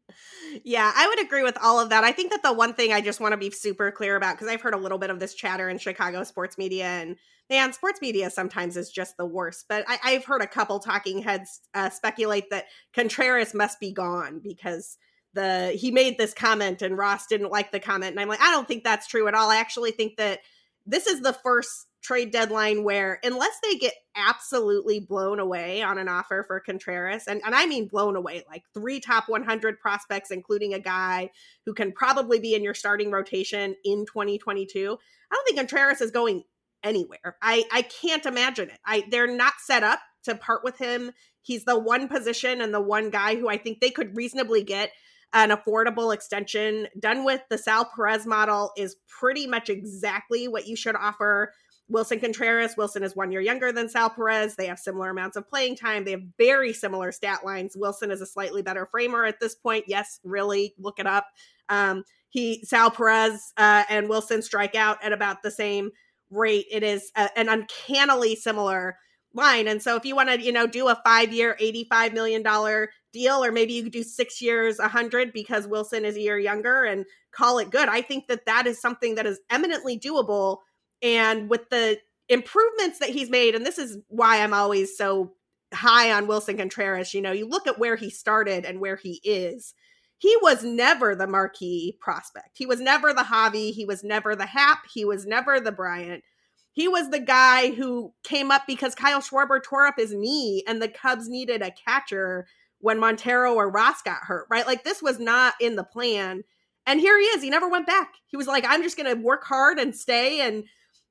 Yeah, I would agree with all of that. I think that the one thing I just want to be super clear about, because I've heard a little bit of this chatter in Chicago sports media, and man, sports media sometimes is just the worst. But I, I've heard a couple talking heads uh, speculate that Contreras must be gone because the he made this comment and Ross didn't like the comment. And I'm like, I don't think that's true at all. I actually think that this is the first trade deadline where, unless they get absolutely blown away on an offer for Contreras, and, and I mean blown away, like three top one hundred prospects, including a guy who can probably be in your starting rotation in twenty twenty-two, I don't think Contreras is going anywhere. I, I can't imagine it. I They're not set up to part with him. He's the one position and the one guy who I think they could reasonably get an affordable extension done with. The Sal Perez model is pretty much exactly what you should offer Wilson Contreras. Wilson is one year younger than Sal Perez. They have similar amounts of playing time. They have very similar stat lines. Wilson is a slightly better framer at this point. Yes, really, look it up. Um, he Sal Perez uh, and Wilson strike out at about the same rate. It is a, an uncannily similar line. And so if you want to, you know, do a five-year, eighty-five million dollars deal, or maybe you could do six years, one hundred, because Wilson is a year younger, and call it good. I think that that is something that is eminently doable. And with the improvements that he's made, and this is why I'm always so high on Wilson Contreras, you know, you look at where he started and where he is. He was never the marquee prospect. He was never the Javi. He was never the Hap. He was never the Bryant. He was the guy who came up because Kyle Schwarber tore up his knee and the Cubs needed a catcher when Montero or Ross got hurt, right? Like, this was not in the plan. And here he is. He never went back. He was like, I'm just going to work hard and stay, and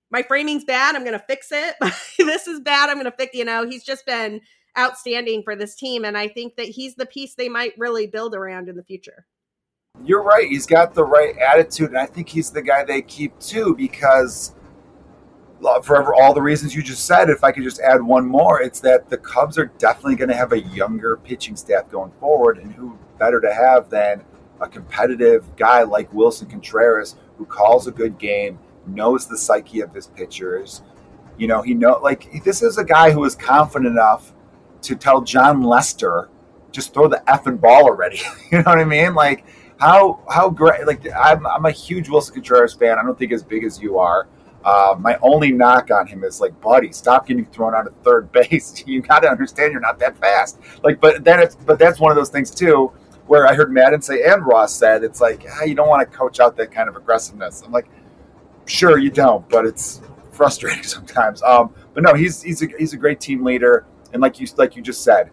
my framing's bad, I'm going to fix it. This is bad, I'm going to fix it. You know, he's just been outstanding for this team. And I think that he's the piece they might really build around in the future. You're right. He's got the right attitude. And I think he's the guy they keep too, because for all the reasons you just said, if I could just add one more, it's that the Cubs are definitely going to have a younger pitching staff going forward. And who better to have than a competitive guy like Wilson Contreras, who calls a good game, knows the psyche of his pitchers. You know, he know like this is a guy who is confident enough to tell John Lester, just throw the effing ball already. You know what I mean? Like, how how great. Like I'm I'm a huge Wilson Contreras fan. I don't think as big as you are. Uh, my only knock on him is like, buddy, stop getting thrown out of third base. You got to understand you're not that fast. Like, but then it's but that's one of those things too, where I heard Madden say and Ross said it's like ah, you don't want to coach out that kind of aggressiveness. I'm like, sure you don't, but it's frustrating sometimes. Um, but no, he's he's a, he's a great team leader, and like you like you just said,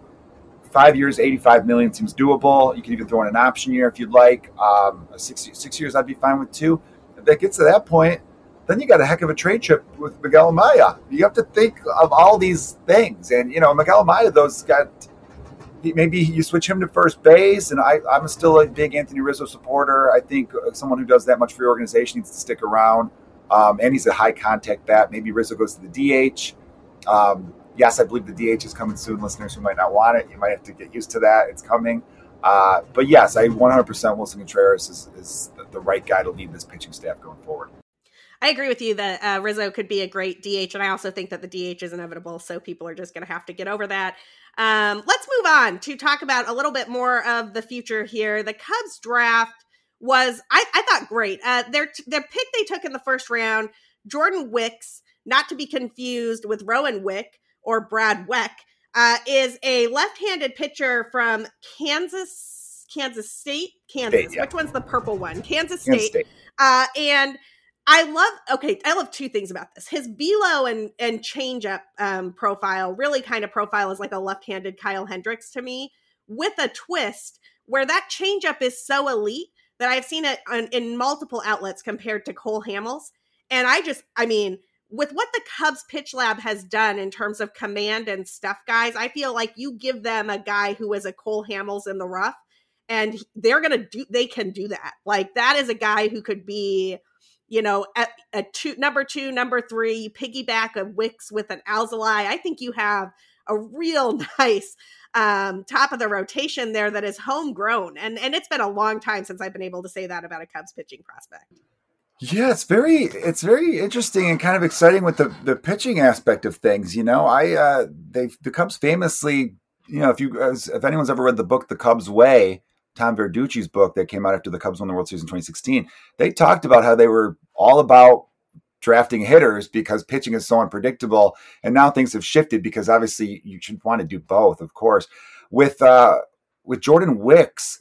five years, eighty-five million seems doable. You can even throw in an option year if you'd like. Um, six six years, I'd be fine with two. If that gets to that point, then you got a heck of a trade trip with Miguel Amaya. You have to think of all these things. And, you know, Miguel Amaya, those got – maybe you switch him to first base, and I, I'm still a big Anthony Rizzo supporter. I think someone who does that much for your organization needs to stick around, um, and he's a high-contact bat. Maybe Rizzo goes to the D H. Um, yes, I believe the D H is coming soon. Listeners who might not want it, you might have to get used to that. It's coming. Uh, but, yes, I one hundred percent Wilson Contreras is, is the right guy to lead this pitching staff going forward. I agree with you that uh, Rizzo could be a great D H, and I also think that the D H is inevitable, so people are just going to have to get over that. Um, let's move on to talk about a little bit more of the future here. The Cubs draft was, I, I thought, great. Uh, their, their pick they took in the first round, Jordan Wicks, not to be confused with Rowan Wick or Brad Weck, uh, is a left-handed pitcher from Kansas, Kansas State? Kansas. State, yeah. Which one's the purple one? Kansas State. Kansas State. Uh, and... I love, okay, I love two things about this. His velo and and changeup um, profile, really kind of profile is like a left-handed Kyle Hendricks to me, with a twist where that changeup is so elite that I've seen it on, in multiple outlets compared to Cole Hamels. And I just, I mean, with what the Cubs pitch lab has done in terms of command and stuff, guys, I feel like you give them a guy who is a Cole Hamels in the rough, and they're going to do, they can do that. Like that is a guy who could be, you know, at a two, number two, number three, you piggyback a Wicks with an Alzolay. I think you have a real nice um, top of the rotation there that is homegrown. And and it's been a long time since I've been able to say that about a Cubs pitching prospect. Yeah, it's very it's very interesting and kind of exciting with the, the pitching aspect of things. You know, I uh, they the Cubs famously, you know, if you if anyone's ever read the book The Cubs Way, Tom Verducci's book that came out after the Cubs won the World Series in twenty sixteen, they talked about how they were all about drafting hitters because pitching is so unpredictable. And now things have shifted because obviously you should want to do both, of course. With uh, with Jordan Wicks,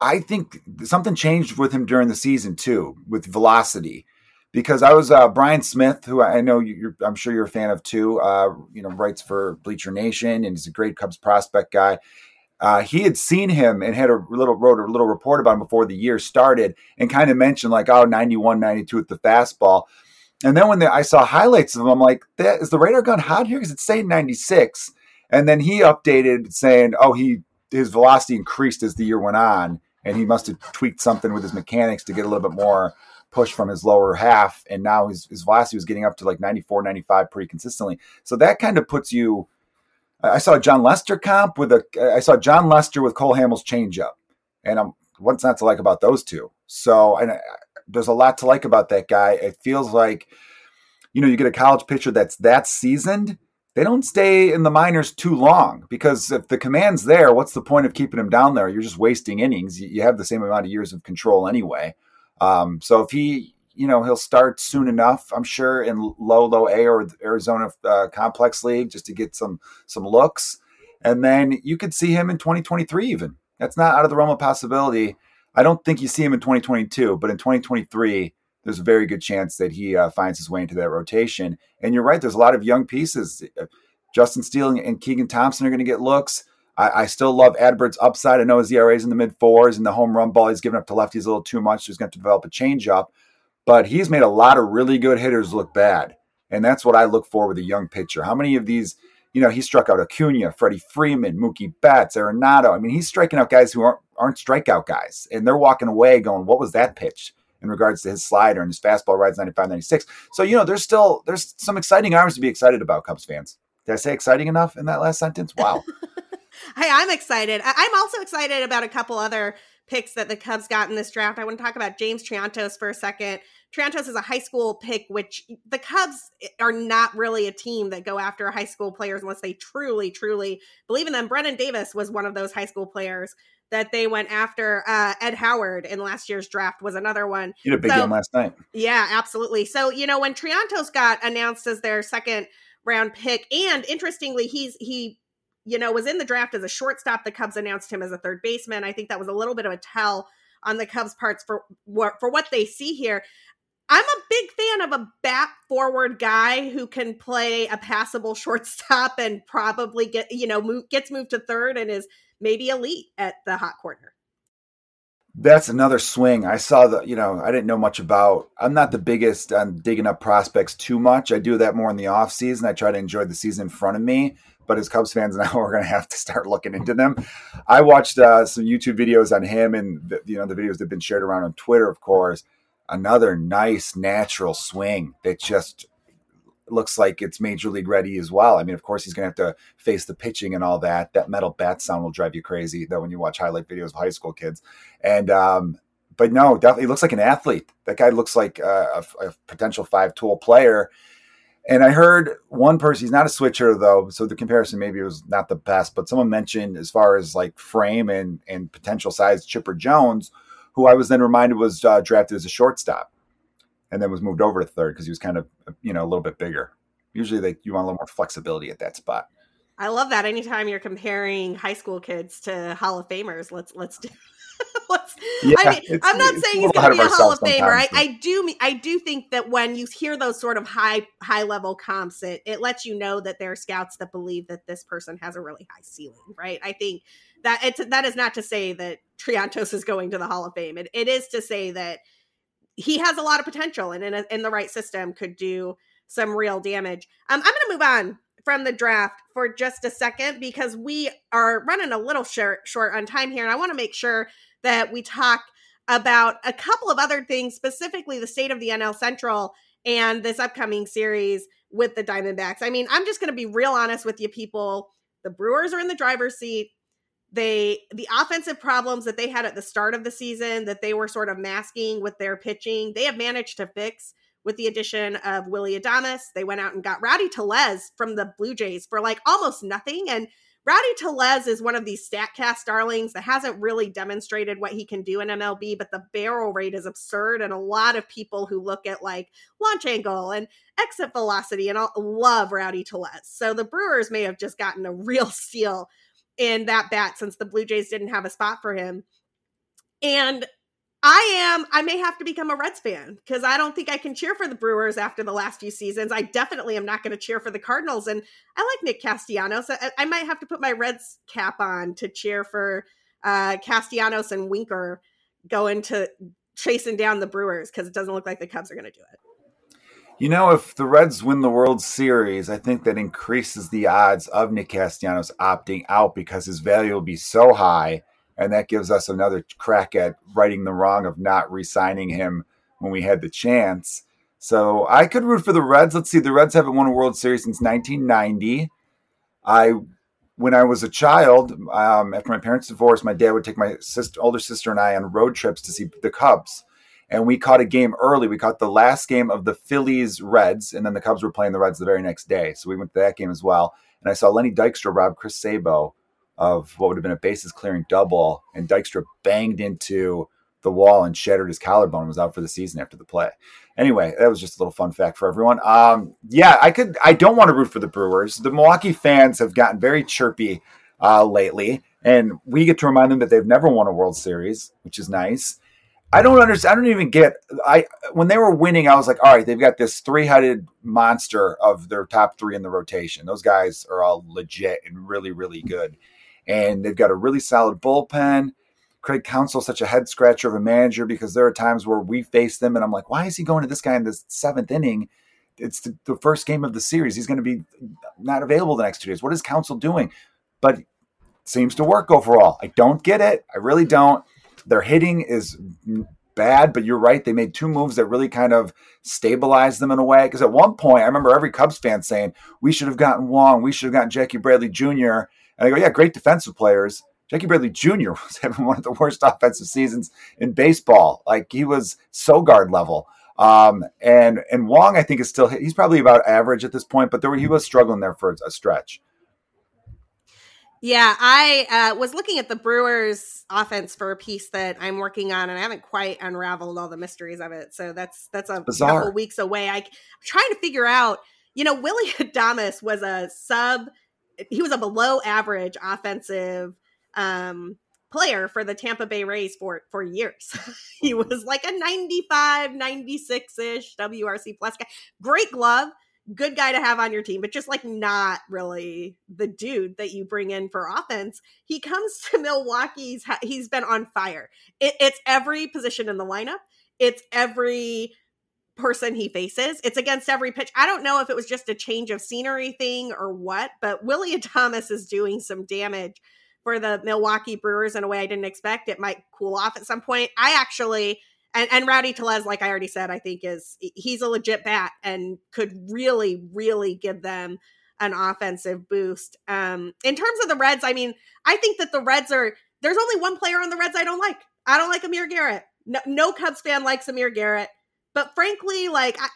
I think something changed with him during the season too, with velocity. Because I was uh, Brian Smith, who I know you're, I'm sure you're a fan of too, uh, you know, writes for Bleacher Nation and he's a great Cubs prospect guy. Uh, he had seen him and had a little wrote a little report about him before the year started and kind of mentioned like, oh, ninety-one, ninety-two with the fastball. And then when the, I saw highlights of him, I'm like, that, is the radar gun hot here? Because it's saying ninety-six. And then he updated saying, oh, he his velocity increased as the year went on. And he must have tweaked something with his mechanics to get a little bit more push from his lower half. And now his, his velocity was getting up to like ninety-four, ninety-five pretty consistently. So that kind of puts you... I saw John Lester comp with a. I saw John Lester with Cole Hamels changeup, and I'm what's not to like about those two. So, and I, there's a lot to like about that guy. It feels like, you know, you get a college pitcher that's that seasoned. They don't stay in the minors too long because if the command's there, what's the point of keeping him down there? You're just wasting innings. You have the same amount of years of control anyway. Um, so if he, you know, he'll start soon enough, I'm sure, in low, low A or Arizona uh, Complex League just to get some some looks. And then you could see him in twenty twenty-three even. That's not out of the realm of possibility. I don't think you see him in twenty twenty-two, but in twenty twenty-three, there's a very good chance that he uh, finds his way into that rotation. And you're right, there's a lot of young pieces. Justin Steele and Keegan Thompson are going to get looks. I, I still love Adbert's upside. I know his E R A's in the mid-fours, and the home run ball he's giving up to lefties a little too much. So he's going to develop a changeup. But he's made a lot of really good hitters look bad. And that's what I look for with a young pitcher. How many of these, you know, he struck out Acuna, Freddie Freeman, Mookie Betts, Arenado. I mean, he's striking out guys who aren't, aren't strikeout guys. And they're walking away going, what was that pitch in regards to his slider and his fastball rides ninety-five, ninety-six. So, you know, there's still, there's some exciting arms to be excited about, Cubs fans. Did I say exciting enough in that last sentence? Wow. Hey, I'm excited. I'm also excited about a couple other picks that the Cubs got in this draft. I want to talk about James Triantos for a second. Triantos is a high school pick, which the Cubs are not really a team that go after high school players unless they truly, truly believe in them. Brennan Davis was one of those high school players that they went after. Uh, Ed Howard in last year's draft was another one. He had a big so, game last night. Yeah, absolutely. So, you know, when Triantos got announced as their second round pick, and interestingly, he's, he, you know, was in the draft as a shortstop. The Cubs announced him as a third baseman. I think that was a little bit of a tell on the Cubs' parts for for what they see here. I'm a big fan of a bat forward guy who can play a passable shortstop and probably get, you know, move, gets moved to third and is maybe elite at the hot corner. That's another swing. I saw the, you know, I didn't know much about, I'm not the biggest on digging up prospects too much. I do that more in the off season. I try to enjoy the season in front of me, but as Cubs fans now, we're going to have to start looking into them. I watched uh, some YouTube videos on him, and the, you know, the videos that have been shared around on Twitter, of course. Another nice natural swing that just looks like it's major league ready as well. I mean, of course, he's going to have to face the pitching and all that. That metal bat sound will drive you crazy, though, when you watch highlight videos of high school kids. And, um, but no, definitely he looks like an athlete. That guy looks like a, a, a potential five-tool player. And I heard one person, he's not a switcher, though, so the comparison maybe was not the best, but someone mentioned as far as like frame and, and potential size, Chipper Jones, who I was then reminded was uh, drafted as a shortstop and then was moved over to third because he was kind of, you know, a little bit bigger. Usually they, you want a little more flexibility at that spot. I love that. Anytime you're comparing high school kids to Hall of Famers, let's let's do let's, yeah, I mean, I'm not saying he's going to be a Hall of Famer. I, I do I do think that when you hear those sort of high high level comps, it, it lets you know that there are scouts that believe that this person has a really high ceiling, right? I think that it's that is not to say that Triantos is going to the Hall of Fame. It, it is to say that he has a lot of potential, and in, a, in the right system could do some real damage. Um, I'm going to move on from the draft for just a second because we are running a little short, short on time here. And I want to make sure that we talk about a couple of other things, specifically the state of the N L Central and this upcoming series with the Diamondbacks. I mean, I'm just going to be real honest with you people. The Brewers are in the driver's seat. They, the offensive problems that they had at the start of the season that they were sort of masking with their pitching, they have managed to fix with the addition of Willy Adames. They went out and got Rowdy Tellez from the Blue Jays for like almost nothing. And Rowdy Tellez is one of these StatCast darlings that hasn't really demonstrated what he can do in M L B, but the barrel rate is absurd. And a lot of people who look at like launch angle and exit velocity and all love Rowdy Tellez. So the Brewers may have just gotten a real steal in that bat since the Blue Jays didn't have a spot for him. And I am, I may have to become a Reds fan because I don't think I can cheer for the Brewers after the last few seasons. I definitely am not going to cheer for the Cardinals. And I like Nick Castellanos. I, I might have to put my Reds cap on to cheer for uh, Castellanos and Winkler going to chasing down the Brewers because it doesn't look like the Cubs are going to do it. You know, if the Reds win the World Series, I think that increases the odds of Nick Castellanos opting out because his value will be so high. And that gives us another crack at righting the wrong of not re-signing him when we had the chance. So I could root for the Reds. Let's see. The Reds haven't won a World Series since nineteen ninety. I, when I was a child, um, after my parents divorced, my dad would take my sister, older sister and I on road trips to see the Cubs. And we caught a game early. We caught the last game of the Phillies-Reds, and then the Cubs were playing the Reds the very next day. So we went to that game as well. And I saw Lenny Dykstra rob Chris Sabo of what would have been a bases-clearing double, and Dykstra banged into the wall and shattered his collarbone and was out for the season after the play. Anyway, that was just a little fun fact for everyone. Um, yeah, I could. I don't want to root for the Brewers. The Milwaukee fans have gotten very chirpy uh, lately, and we get to remind them that they've never won a World Series, which is nice. I don't understand. I don't even get. I when they were winning, I was like, all right, they've got this three-headed monster of their top three in the rotation. Those guys are all legit and really, really good. And they've got a really solid bullpen. Craig Counsell's such a head scratcher of a manager because there are times where we face them and I'm like, why is he going to this guy in the seventh inning? It's the, the first game of the series. He's going to be not available the next two days. What is Counsell doing? But it seems to work overall. I don't get it. I really don't. Their hitting is bad, but you're right. They made two moves that really kind of stabilized them in a way. Because at one point, I remember every Cubs fan saying, we should have gotten Wong. We should have gotten Jackie Bradley Junior And I go, yeah, great defensive players. Jackie Bradley Junior was having one of the worst offensive seasons in baseball. Like, he was Sogard level. Um, and and Wong, I think, is still – he's probably about average at this point, but there were, he was struggling there for a stretch. Yeah, I uh, was looking at the Brewers offense for a piece that I'm working on, and I haven't quite unraveled all the mysteries of it. So that's that's a Bizarre. couple weeks away. I, I'm trying to figure out, you know, Willy Adames was a sub, he was a below average offensive um, player for the Tampa Bay Rays for, for years. He was like a ninety-five, ninety-six-ish W R C plus guy. Great glove. Good guy to have on your team, but just like not really the dude that you bring in for offense. He comes to Milwaukee's. He's been on fire. It, it's every position in the lineup. It's every person he faces. It's against every pitch. I don't know if it was just a change of scenery thing or what, but Willy Adames is doing some damage for the Milwaukee Brewers in a way I didn't expect. It might cool off at some point. I actually... And, and Rowdy Tellez, like I already said, I think is he's a legit bat and could really, really give them an offensive boost. Um, in terms of the Reds, I mean, I think that the Reds are – there's only one player on the Reds I don't like. I don't like Amir Garrett. No, no Cubs fan likes Amir Garrett. But frankly, like I,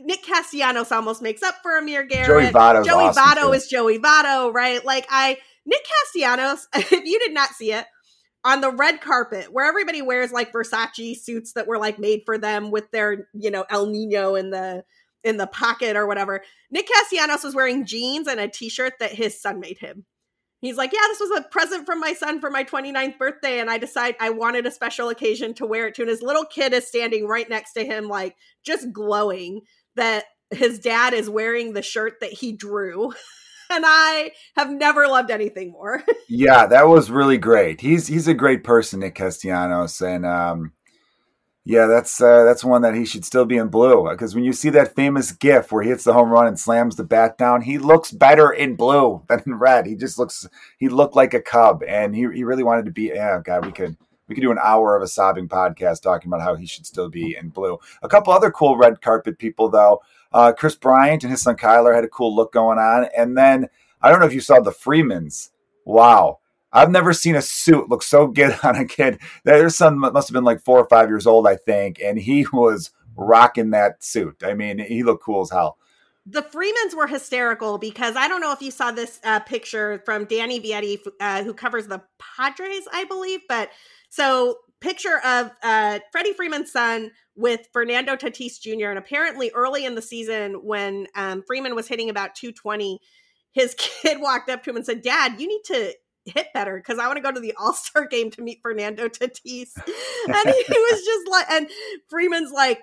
Nick Castellanos almost makes up for Amir Garrett. Joey Votto. Joey awesome Votto too. is Joey Votto, right? Like I – Nick Castellanos, if you did not see it, on the red carpet where everybody wears like Versace suits that were like made for them with their, you know, El Nino in the, in the pocket or whatever. Nick Castellanos was wearing jeans and a t-shirt that his son made him. He's like, yeah, this was a present from my son for my twenty-ninth birthday. And I decided I wanted a special occasion to wear it to. And his little kid is standing right next to him, like just glowing that his dad is wearing the shirt that he drew. And I have never loved anything more. Yeah, that was really great. He's he's a great person, Nick Castellanos, and um, yeah, that's uh, that's one that he should still be in blue. Because when you see that famous GIF where he hits the home run and slams the bat down, he looks better in blue than in red. He just looks he looked like a Cub, and he he really wanted to be. Oh God, we could we could do an hour of a sobbing podcast talking about how he should still be in blue. A couple other cool red carpet people though. Uh, Chris Bryant and his son Kyler had a cool look going on. And then, I don't know if you saw the Freemans. Wow. I've never seen a suit look so good on a kid. Their son must have been like four or five years old, I think. And he was rocking that suit. I mean, he looked cool as hell. The Freemans were hysterical because I don't know if you saw this uh, picture from Danny Vietti, uh, who covers the Padres, I believe. But so... Picture of uh, Freddie Freeman's son with Fernando Tatis Junior And apparently early in the season when um, Freeman was hitting about two twenty, his kid walked up to him and said, Dad, you need to hit better because I want to go to the All-Star game to meet Fernando Tatis. And he was just like, and Freeman's like,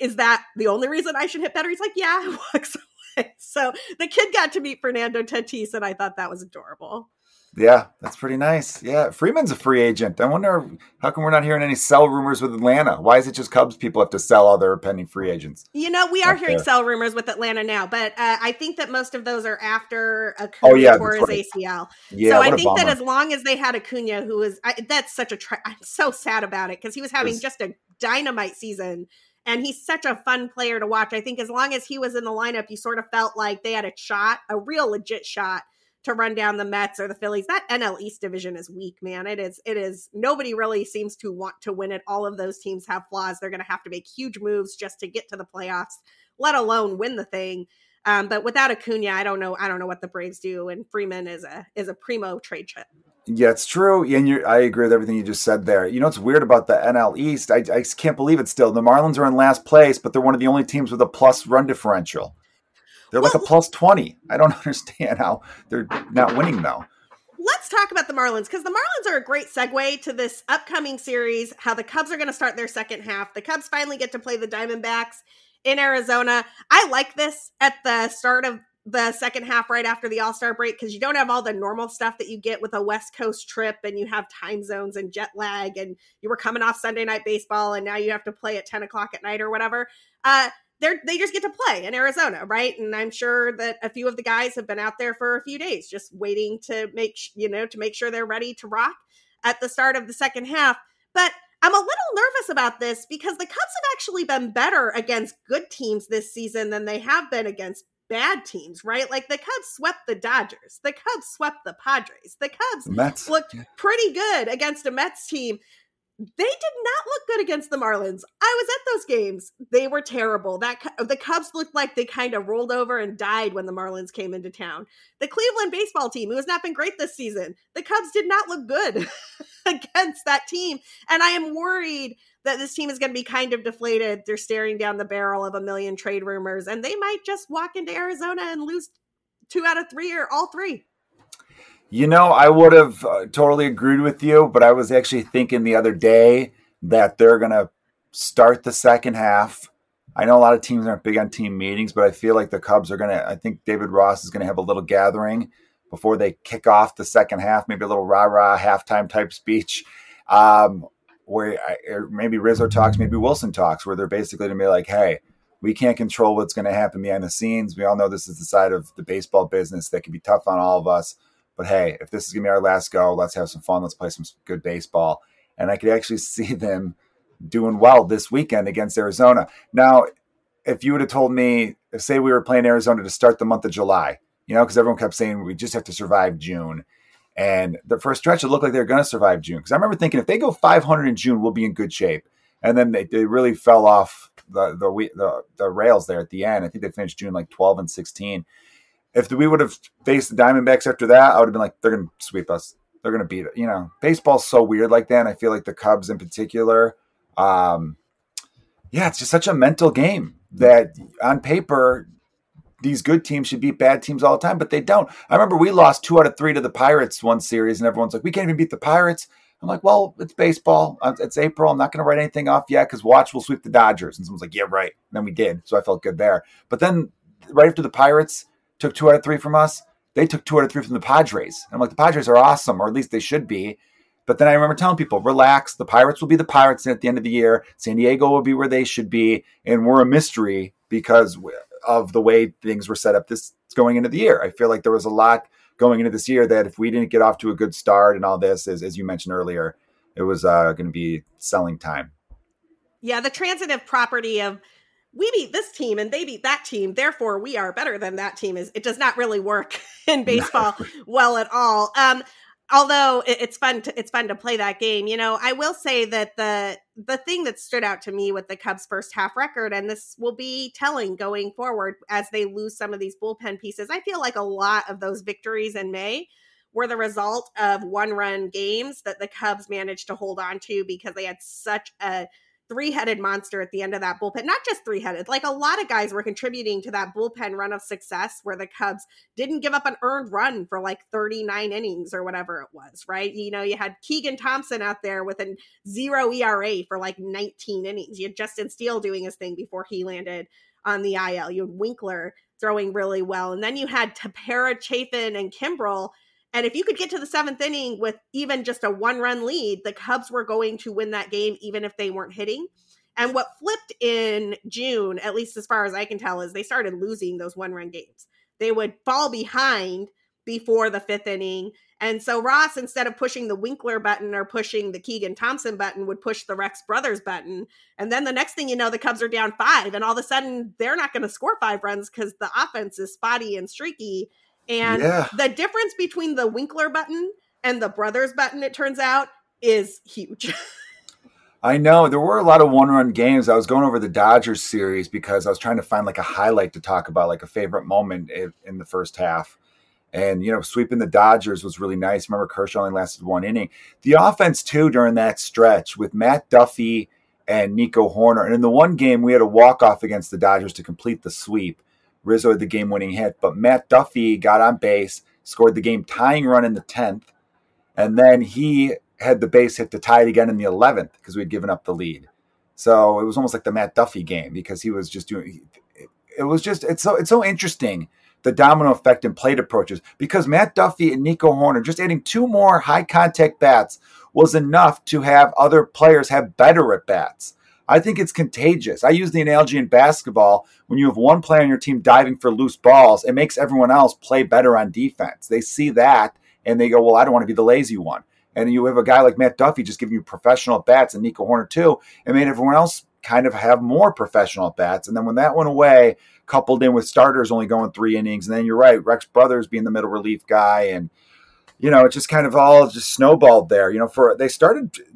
is that the only reason I should hit better? He's like, yeah, he walks away. So the kid got to meet Fernando Tatis and I thought that was adorable. Yeah, that's pretty nice. Yeah, Freeman's a free agent. I wonder how come we're not hearing any sell rumors with Atlanta? Why is it just Cubs people have to sell all their pending free agents? You know, we are hearing there. sell rumors with Atlanta now, but uh, I think that most of those are after Acuna oh, yeah, tore his right. A C L. Yeah, so I think bummer. that as long as they had Acuna, who was I, that's such a tra- – I'm so sad about it because he was having was, just a dynamite season, and he's such a fun player to watch. I think as long as he was in the lineup, you sort of felt like they had a shot, a real legit shot, to run down the Mets or the Phillies. That N L East division is weak, man. It is, it is. Nobody really seems to want to win it. All of those teams have flaws. They're going to have to make huge moves just to get to the playoffs, let alone win the thing. Um, but without Acuna, I don't know. I don't know what the Braves do. And Freeman is a, is a primo trade chip. Yeah, it's true. And you're, I agree with everything you just said there. You know, it's weird about the N L East. I, I can't believe it still. The Marlins are in last place, but they're one of the only teams with a plus run differential. They're like well, a plus twenty. I don't understand how they're not winning, though. Let's talk about the Marlins, because the Marlins are a great segue to this upcoming series, how the Cubs are going to start their second half. The Cubs finally get to play the Diamondbacks in Arizona. I like this at the start of the second half right after the All-Star break, because you don't have all the normal stuff that you get with a West Coast trip, and you have time zones and jet lag, and you were coming off Sunday night baseball, and now you have to play at ten o'clock at night or whatever. Uh They're, they just get to play in Arizona, right? And I'm sure that a few of the guys have been out there for a few days just waiting to make, you know, to make sure they're ready to rock at the start of the second half. But I'm a little nervous about this because the Cubs have actually been better against good teams this season than they have been against bad teams, right? Like the Cubs swept the Dodgers. The Cubs swept the Padres. The Cubs the looked pretty good against a Mets team. They did not look good against the Marlins. I was at those games. They were terrible. That the Cubs looked like they kind of rolled over and died when the Marlins came into town. The Cleveland baseball team, who has not been great this season, the Cubs did not look good against that team. And I am worried that this team is going to be kind of deflated. They're staring down the barrel of a million trade rumors, and they might just walk into Arizona and lose two out of three or all three. You know, I would have uh, totally agreed with you, but I was actually thinking the other day that they're going to start the second half. I know a lot of teams aren't big on team meetings, but I feel like the Cubs are going to, I think David Ross is going to have a little gathering before they kick off the second half, maybe a little rah-rah halftime type speech um, where I, or maybe Rizzo talks, maybe Wilson talks, where they're basically going to be like, hey, we can't control what's going to happen behind the scenes. We all know this is the side of the baseball business that can be tough on all of us. But hey, if this is going to be our last go, let's have some fun. Let's play some good baseball. And I could actually see them doing well this weekend against Arizona. Now, if you would have told me, if say we were playing Arizona to start the month of July, you know, because everyone kept saying we just have to survive June. And the first stretch, it looked like they were going to survive June. Because I remember thinking if they go five hundred in June, we'll be in good shape. And then they, they really fell off the, the, the, the rails there at the end. I think they finished June like twelve and sixteen. If we would have faced the Diamondbacks after that, I would have been like, they're going to sweep us. They're going to beat it. You know, baseball's so weird like that. And I feel like the Cubs in particular, um, yeah, it's just such a mental game that on paper, these good teams should beat bad teams all the time, but they don't. I remember we lost two out of three to the Pirates one series, and everyone's like, we can't even beat the Pirates. I'm like, well, it's baseball. It's April. I'm not going to write anything off yet because watch, we'll sweep the Dodgers. And someone's like, yeah, right. And then we did. So I felt good there. But then right after the Pirates took two out of three from us, they took two out of three from the Padres. And I'm like, the Padres are awesome, or at least they should be. But then I remember telling people, relax, the Pirates will be the Pirates at the end of the year. San Diego will be where they should be. And we're a mystery because of the way things were set up this going into the year. I feel like there was a lot going into this year that if we didn't get off to a good start and all this, as, as you mentioned earlier, it was uh, going to be selling time. Yeah, the transitive property of we beat this team and they beat that team, therefore we are better than that team. Is it does not really work in baseball well at all. Um, although it, it's fun, to, it's fun to play that game. You know, I will say that the the thing that stood out to me with the Cubs' first half record, and this will be telling going forward as they lose some of these bullpen pieces. I feel like a lot of those victories in May were the result of one-run games that the Cubs managed to hold on to because they had such a three-headed monster at the end of that bullpen. Not just three-headed, like a lot of guys were contributing to that bullpen run of success where the Cubs didn't give up an earned run for like thirty-nine innings or whatever it was, right? You know, you had Keegan Thompson out there with a zero E R A for like nineteen innings. You had Justin Steele doing his thing before he landed on the I L. You had Winkler throwing really well. And then you had Tapera, Chafin, and Kimbrell. And if you could get to the seventh inning with even just a one-run lead, the Cubs were going to win that game, even if they weren't hitting. And what flipped in June, at least as far as I can tell, is they started losing those one-run games. They would fall behind before the fifth inning. And so Ross, instead of pushing the Winkler button or pushing the Keegan Thompson button, would push the Rex Brothers button. And then the next thing you know, the Cubs are down five. And all of a sudden, they're not going to score five runs because the offense is spotty and streaky. And yeah. The difference between the Winkler button and the Brothers button, it turns out, is huge. I know. There were a lot of one-run games. I was going over the Dodgers series because I was trying to find like a highlight to talk about, like a favorite moment in the first half. And, you know, sweeping the Dodgers was really nice. Remember, Kershaw only lasted one inning. The offense, too, during that stretch with Matt Duffy and Nico Horner. And in the one game, we had a walk-off against the Dodgers to complete the sweep. Rizzo had the game-winning hit, but Matt Duffy got on base, scored the game-tying run in the tenth, and then he had the base hit to tie it again in the eleventh because we had given up the lead. So it was almost like the Matt Duffy game because he was just doing – it was just – it's so it's so interesting, the domino effect and plate approaches, because Matt Duffy and Nico Horner just adding two more high-contact bats was enough to have other players have better at-bats. I think it's contagious. I use the analogy in basketball. When you have one player on your team diving for loose balls, it makes everyone else play better on defense. They see that, and they go, well, I don't want to be the lazy one. And you have a guy like Matt Duffy just giving you professional bats, and Nico Horner too, and made everyone else kind of have more professional bats. And then when that went away, coupled in with starters only going three innings, and then you're right, Rex Brothers being the middle relief guy, and, you know, it just kind of all just snowballed there. You know, for they started –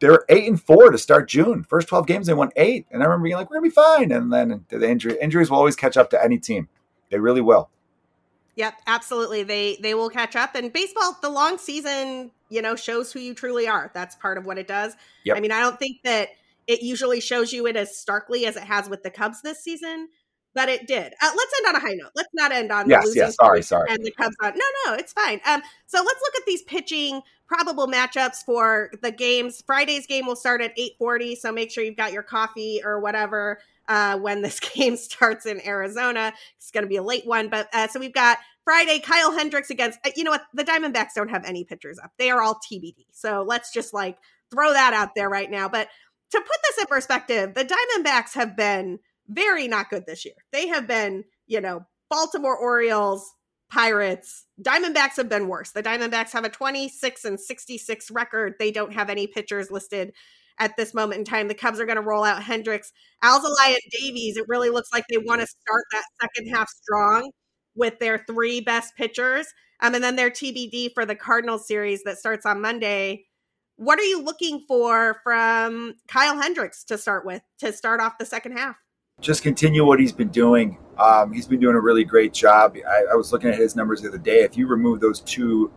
They're eight and four to start June. First twelve games, they won eight. And I remember being like, we're going to be fine. And then the injury, injuries will always catch up to any team. They really will. Yep, absolutely. They they will catch up. And baseball, the long season, you know, shows who you truly are. That's part of what it does. Yep. I mean, I don't think that it usually shows you it as starkly as it has with the Cubs this season, but it did. Uh, let's end on a high note. Let's not end on yes, the losing yes, sorry, sorry. and the Cubs on. No, no, it's fine. Um, so let's look at these pitching probable matchups for the games. Friday's game will start at eight forty, so make sure you've got your coffee or whatever uh, when this game starts in Arizona. It's going to be a late one, but uh, so we've got Friday, Kyle Hendricks against, uh, you know what, the Diamondbacks don't have any pitchers up. They are all T B D. So let's just like throw that out there right now. But to put this in perspective, the Diamondbacks have been very not good this year. They have been, you know, Baltimore Orioles, Pirates, Diamondbacks have been worse. The Diamondbacks have a twenty-six and sixty-six record. They don't have any pitchers listed at this moment in time. The Cubs are going to roll out Hendricks, Alzolay, and Davies. It really looks like they want to start that second half strong with their three best pitchers. Um, and then their T B D for the Cardinals series that starts on Monday. What are you looking for from Kyle Hendricks to start with, to start off the second half? Just continue what he's been doing. Um, he's been doing a really great job. I, I was looking at his numbers the other day. If you remove those two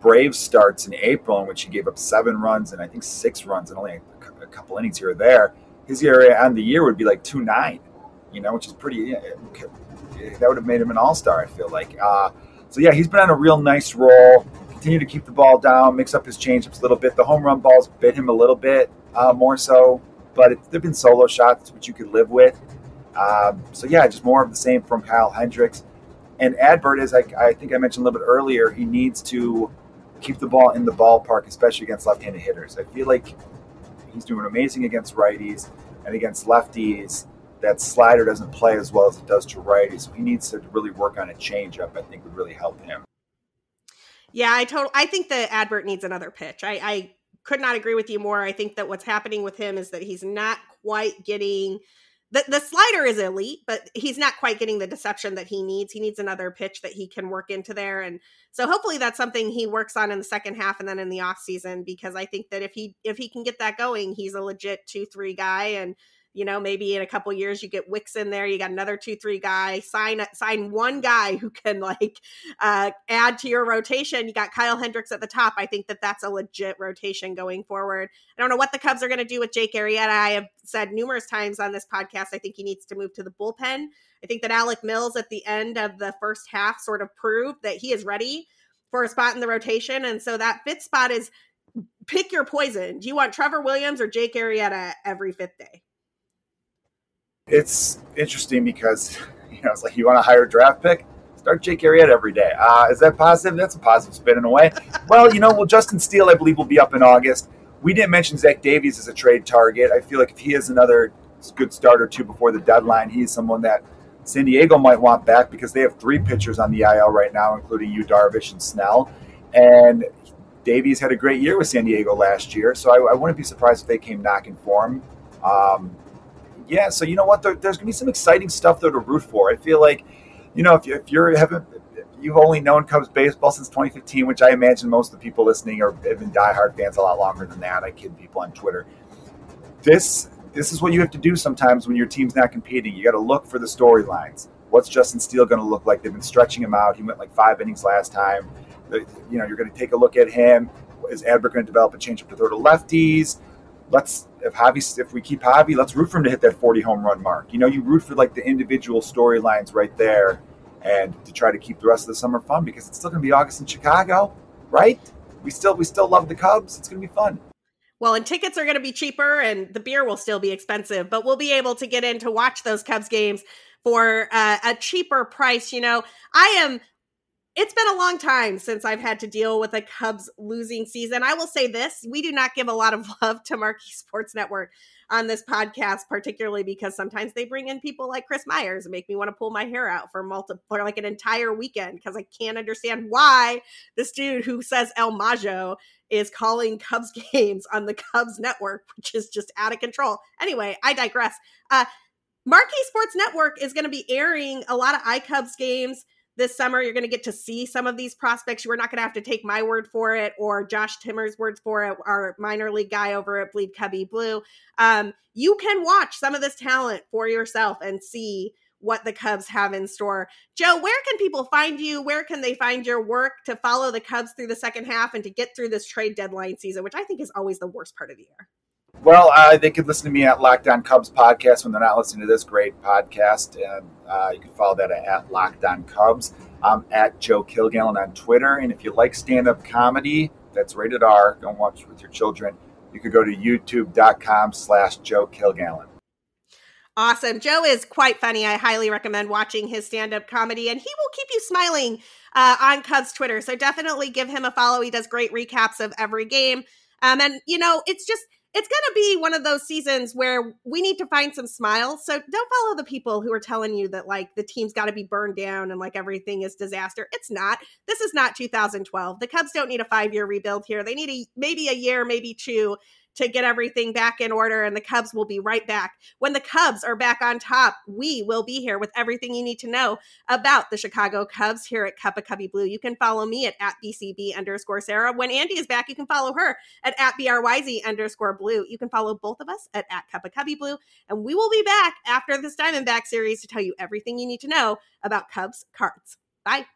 Braves starts in April, in which he gave up seven runs and I think six runs and only a, a couple innings here or there, his E R A on the year would be like two point nine, you know, which is pretty, that would have made him an all-star, I feel like. Uh, so, yeah, he's been on a real nice roll. Continue to keep the ball down, mix up his changeups a little bit. The home run balls bit him a little bit uh, more so, but it, they've been solo shots, which you could live with. Um, so, yeah, just more of the same from Kyle Hendricks. And Adbert, as I, I think I mentioned a little bit earlier, he needs to keep the ball in the ballpark, especially against left-handed hitters. I feel like he's doing amazing against righties and against lefties. That slider doesn't play as well as it does to righties. So he needs to really work on a changeup, I think would really help him. Yeah, I totally, I think that Adbert needs another pitch. I, I could not agree with you more. I think that what's happening with him is that he's not quite getting – The, the slider is elite, but he's not quite getting the deception that he needs. He needs another pitch that he can work into there. And so hopefully that's something he works on in the second half and then in the offseason, because I think that if he if he can get that going, he's a legit two three guy. And, you know, maybe in a couple years you get Wicks in there. You got another two three guy. Sign sign one guy who can, like, uh, add to your rotation. You got Kyle Hendricks at the top. I think that that's a legit rotation going forward. I don't know what the Cubs are going to do with Jake Arrieta. I have said numerous times on this podcast, I think he needs to move to the bullpen. I think that Alec Mills at the end of the first half sort of proved that he is ready for a spot in the rotation. And so that fifth spot is pick your poison. Do you want Trevor Williams or Jake Arrieta every fifth day? It's interesting because, you know, it's like, you want a higher draft pick? Start Jake Arrieta every day. Uh, is that positive? That's a positive spin in a way. Well, you know, well, Justin Steele, I believe, will be up in August. We didn't mention Zach Davies as a trade target. I feel like if he is another good start or two before the deadline, he is someone that San Diego might want back because they have three pitchers on the I L right now, including Yu Darvish and Snell. And Davies had a great year with San Diego last year, so I, I wouldn't be surprised if they came knocking for him. Um, Yeah, so you know what? There, there's going to be some exciting stuff though to root for. I feel like, you know, if you if you're haven't you've only known Cubs baseball since twenty fifteen, which I imagine most of the people listening are have been diehard fans a lot longer than that. I kid people on Twitter. This this is what you have to do sometimes when your team's not competing. You got to look for the storylines. What's Justin Steele going to look like? They've been stretching him out. He went like five innings last time. You know, you're going to take a look at him. Is Adbert going to develop a changeup to throw to lefties? Let's if Javi if we keep Javi, let's root for him to hit that forty home run mark. You know, you root for like the individual storylines right there, and to try to keep the rest of the summer fun because it's still going to be August in Chicago, right? We still we still love the Cubs. It's going to be fun. Well, and tickets are going to be cheaper, and the beer will still be expensive, but we'll be able to get in to watch those Cubs games for uh, a cheaper price. You know, I am. It's been a long time since I've had to deal with a Cubs losing season. I will say this, we do not give a lot of love to Marquee Sports Network on this podcast, particularly because sometimes they bring in people like Chris Myers and make me want to pull my hair out for multiple, for like an entire weekend because I can't understand why this dude who says El Majo is calling Cubs games on the Cubs network, which is just out of control. Anyway, I digress. Uh, Marquee Sports Network is going to be airing a lot of iCubs games this summer. You're going to get to see some of these prospects. You are not going to have to take my word for it or Josh Timmer's words for it, our minor league guy over at Bleed Cubby Blue. Um, you can watch some of this talent for yourself and see what the Cubs have in store. Joe, where can people find you? Where can they find your work to follow the Cubs through the second half and to get through this trade deadline season, which I think is always the worst part of the year? Well, uh, they can listen to me at Locked on Cubs podcast when they're not listening to this great podcast. And uh, you can follow that at, at Locked on Cubs. I'm at Joe Kilgallen on Twitter. And if you like stand-up comedy, that's rated R, don't watch with your children, you can go to youtube.com slash Joe Kilgallen. Awesome. Joe is quite funny. I highly recommend watching his stand-up comedy, and he will keep you smiling uh, on Cubs Twitter. So definitely give him a follow. He does great recaps of every game. Um, and, you know, it's just, it's going to be one of those seasons where we need to find some smiles. So don't follow the people who are telling you that, like, the team's got to be burned down and, like, everything is disaster. It's not. This is not two thousand twelve. The Cubs don't need a five-year rebuild here. They need a, maybe a year, maybe two, to get everything back in order, and the Cubs will be right back. When the Cubs are back on top, we will be here with everything you need to know about the Chicago Cubs here at Cup of Cubby Blue. You can follow me at, at BCB underscore Sarah. When Andy is back, you can follow her at, at BRYZ underscore Blue. You can follow both of us at, at Cup of Cubby Blue, and we will be back after this Diamondback series to tell you everything you need to know about Cubs cards. Bye.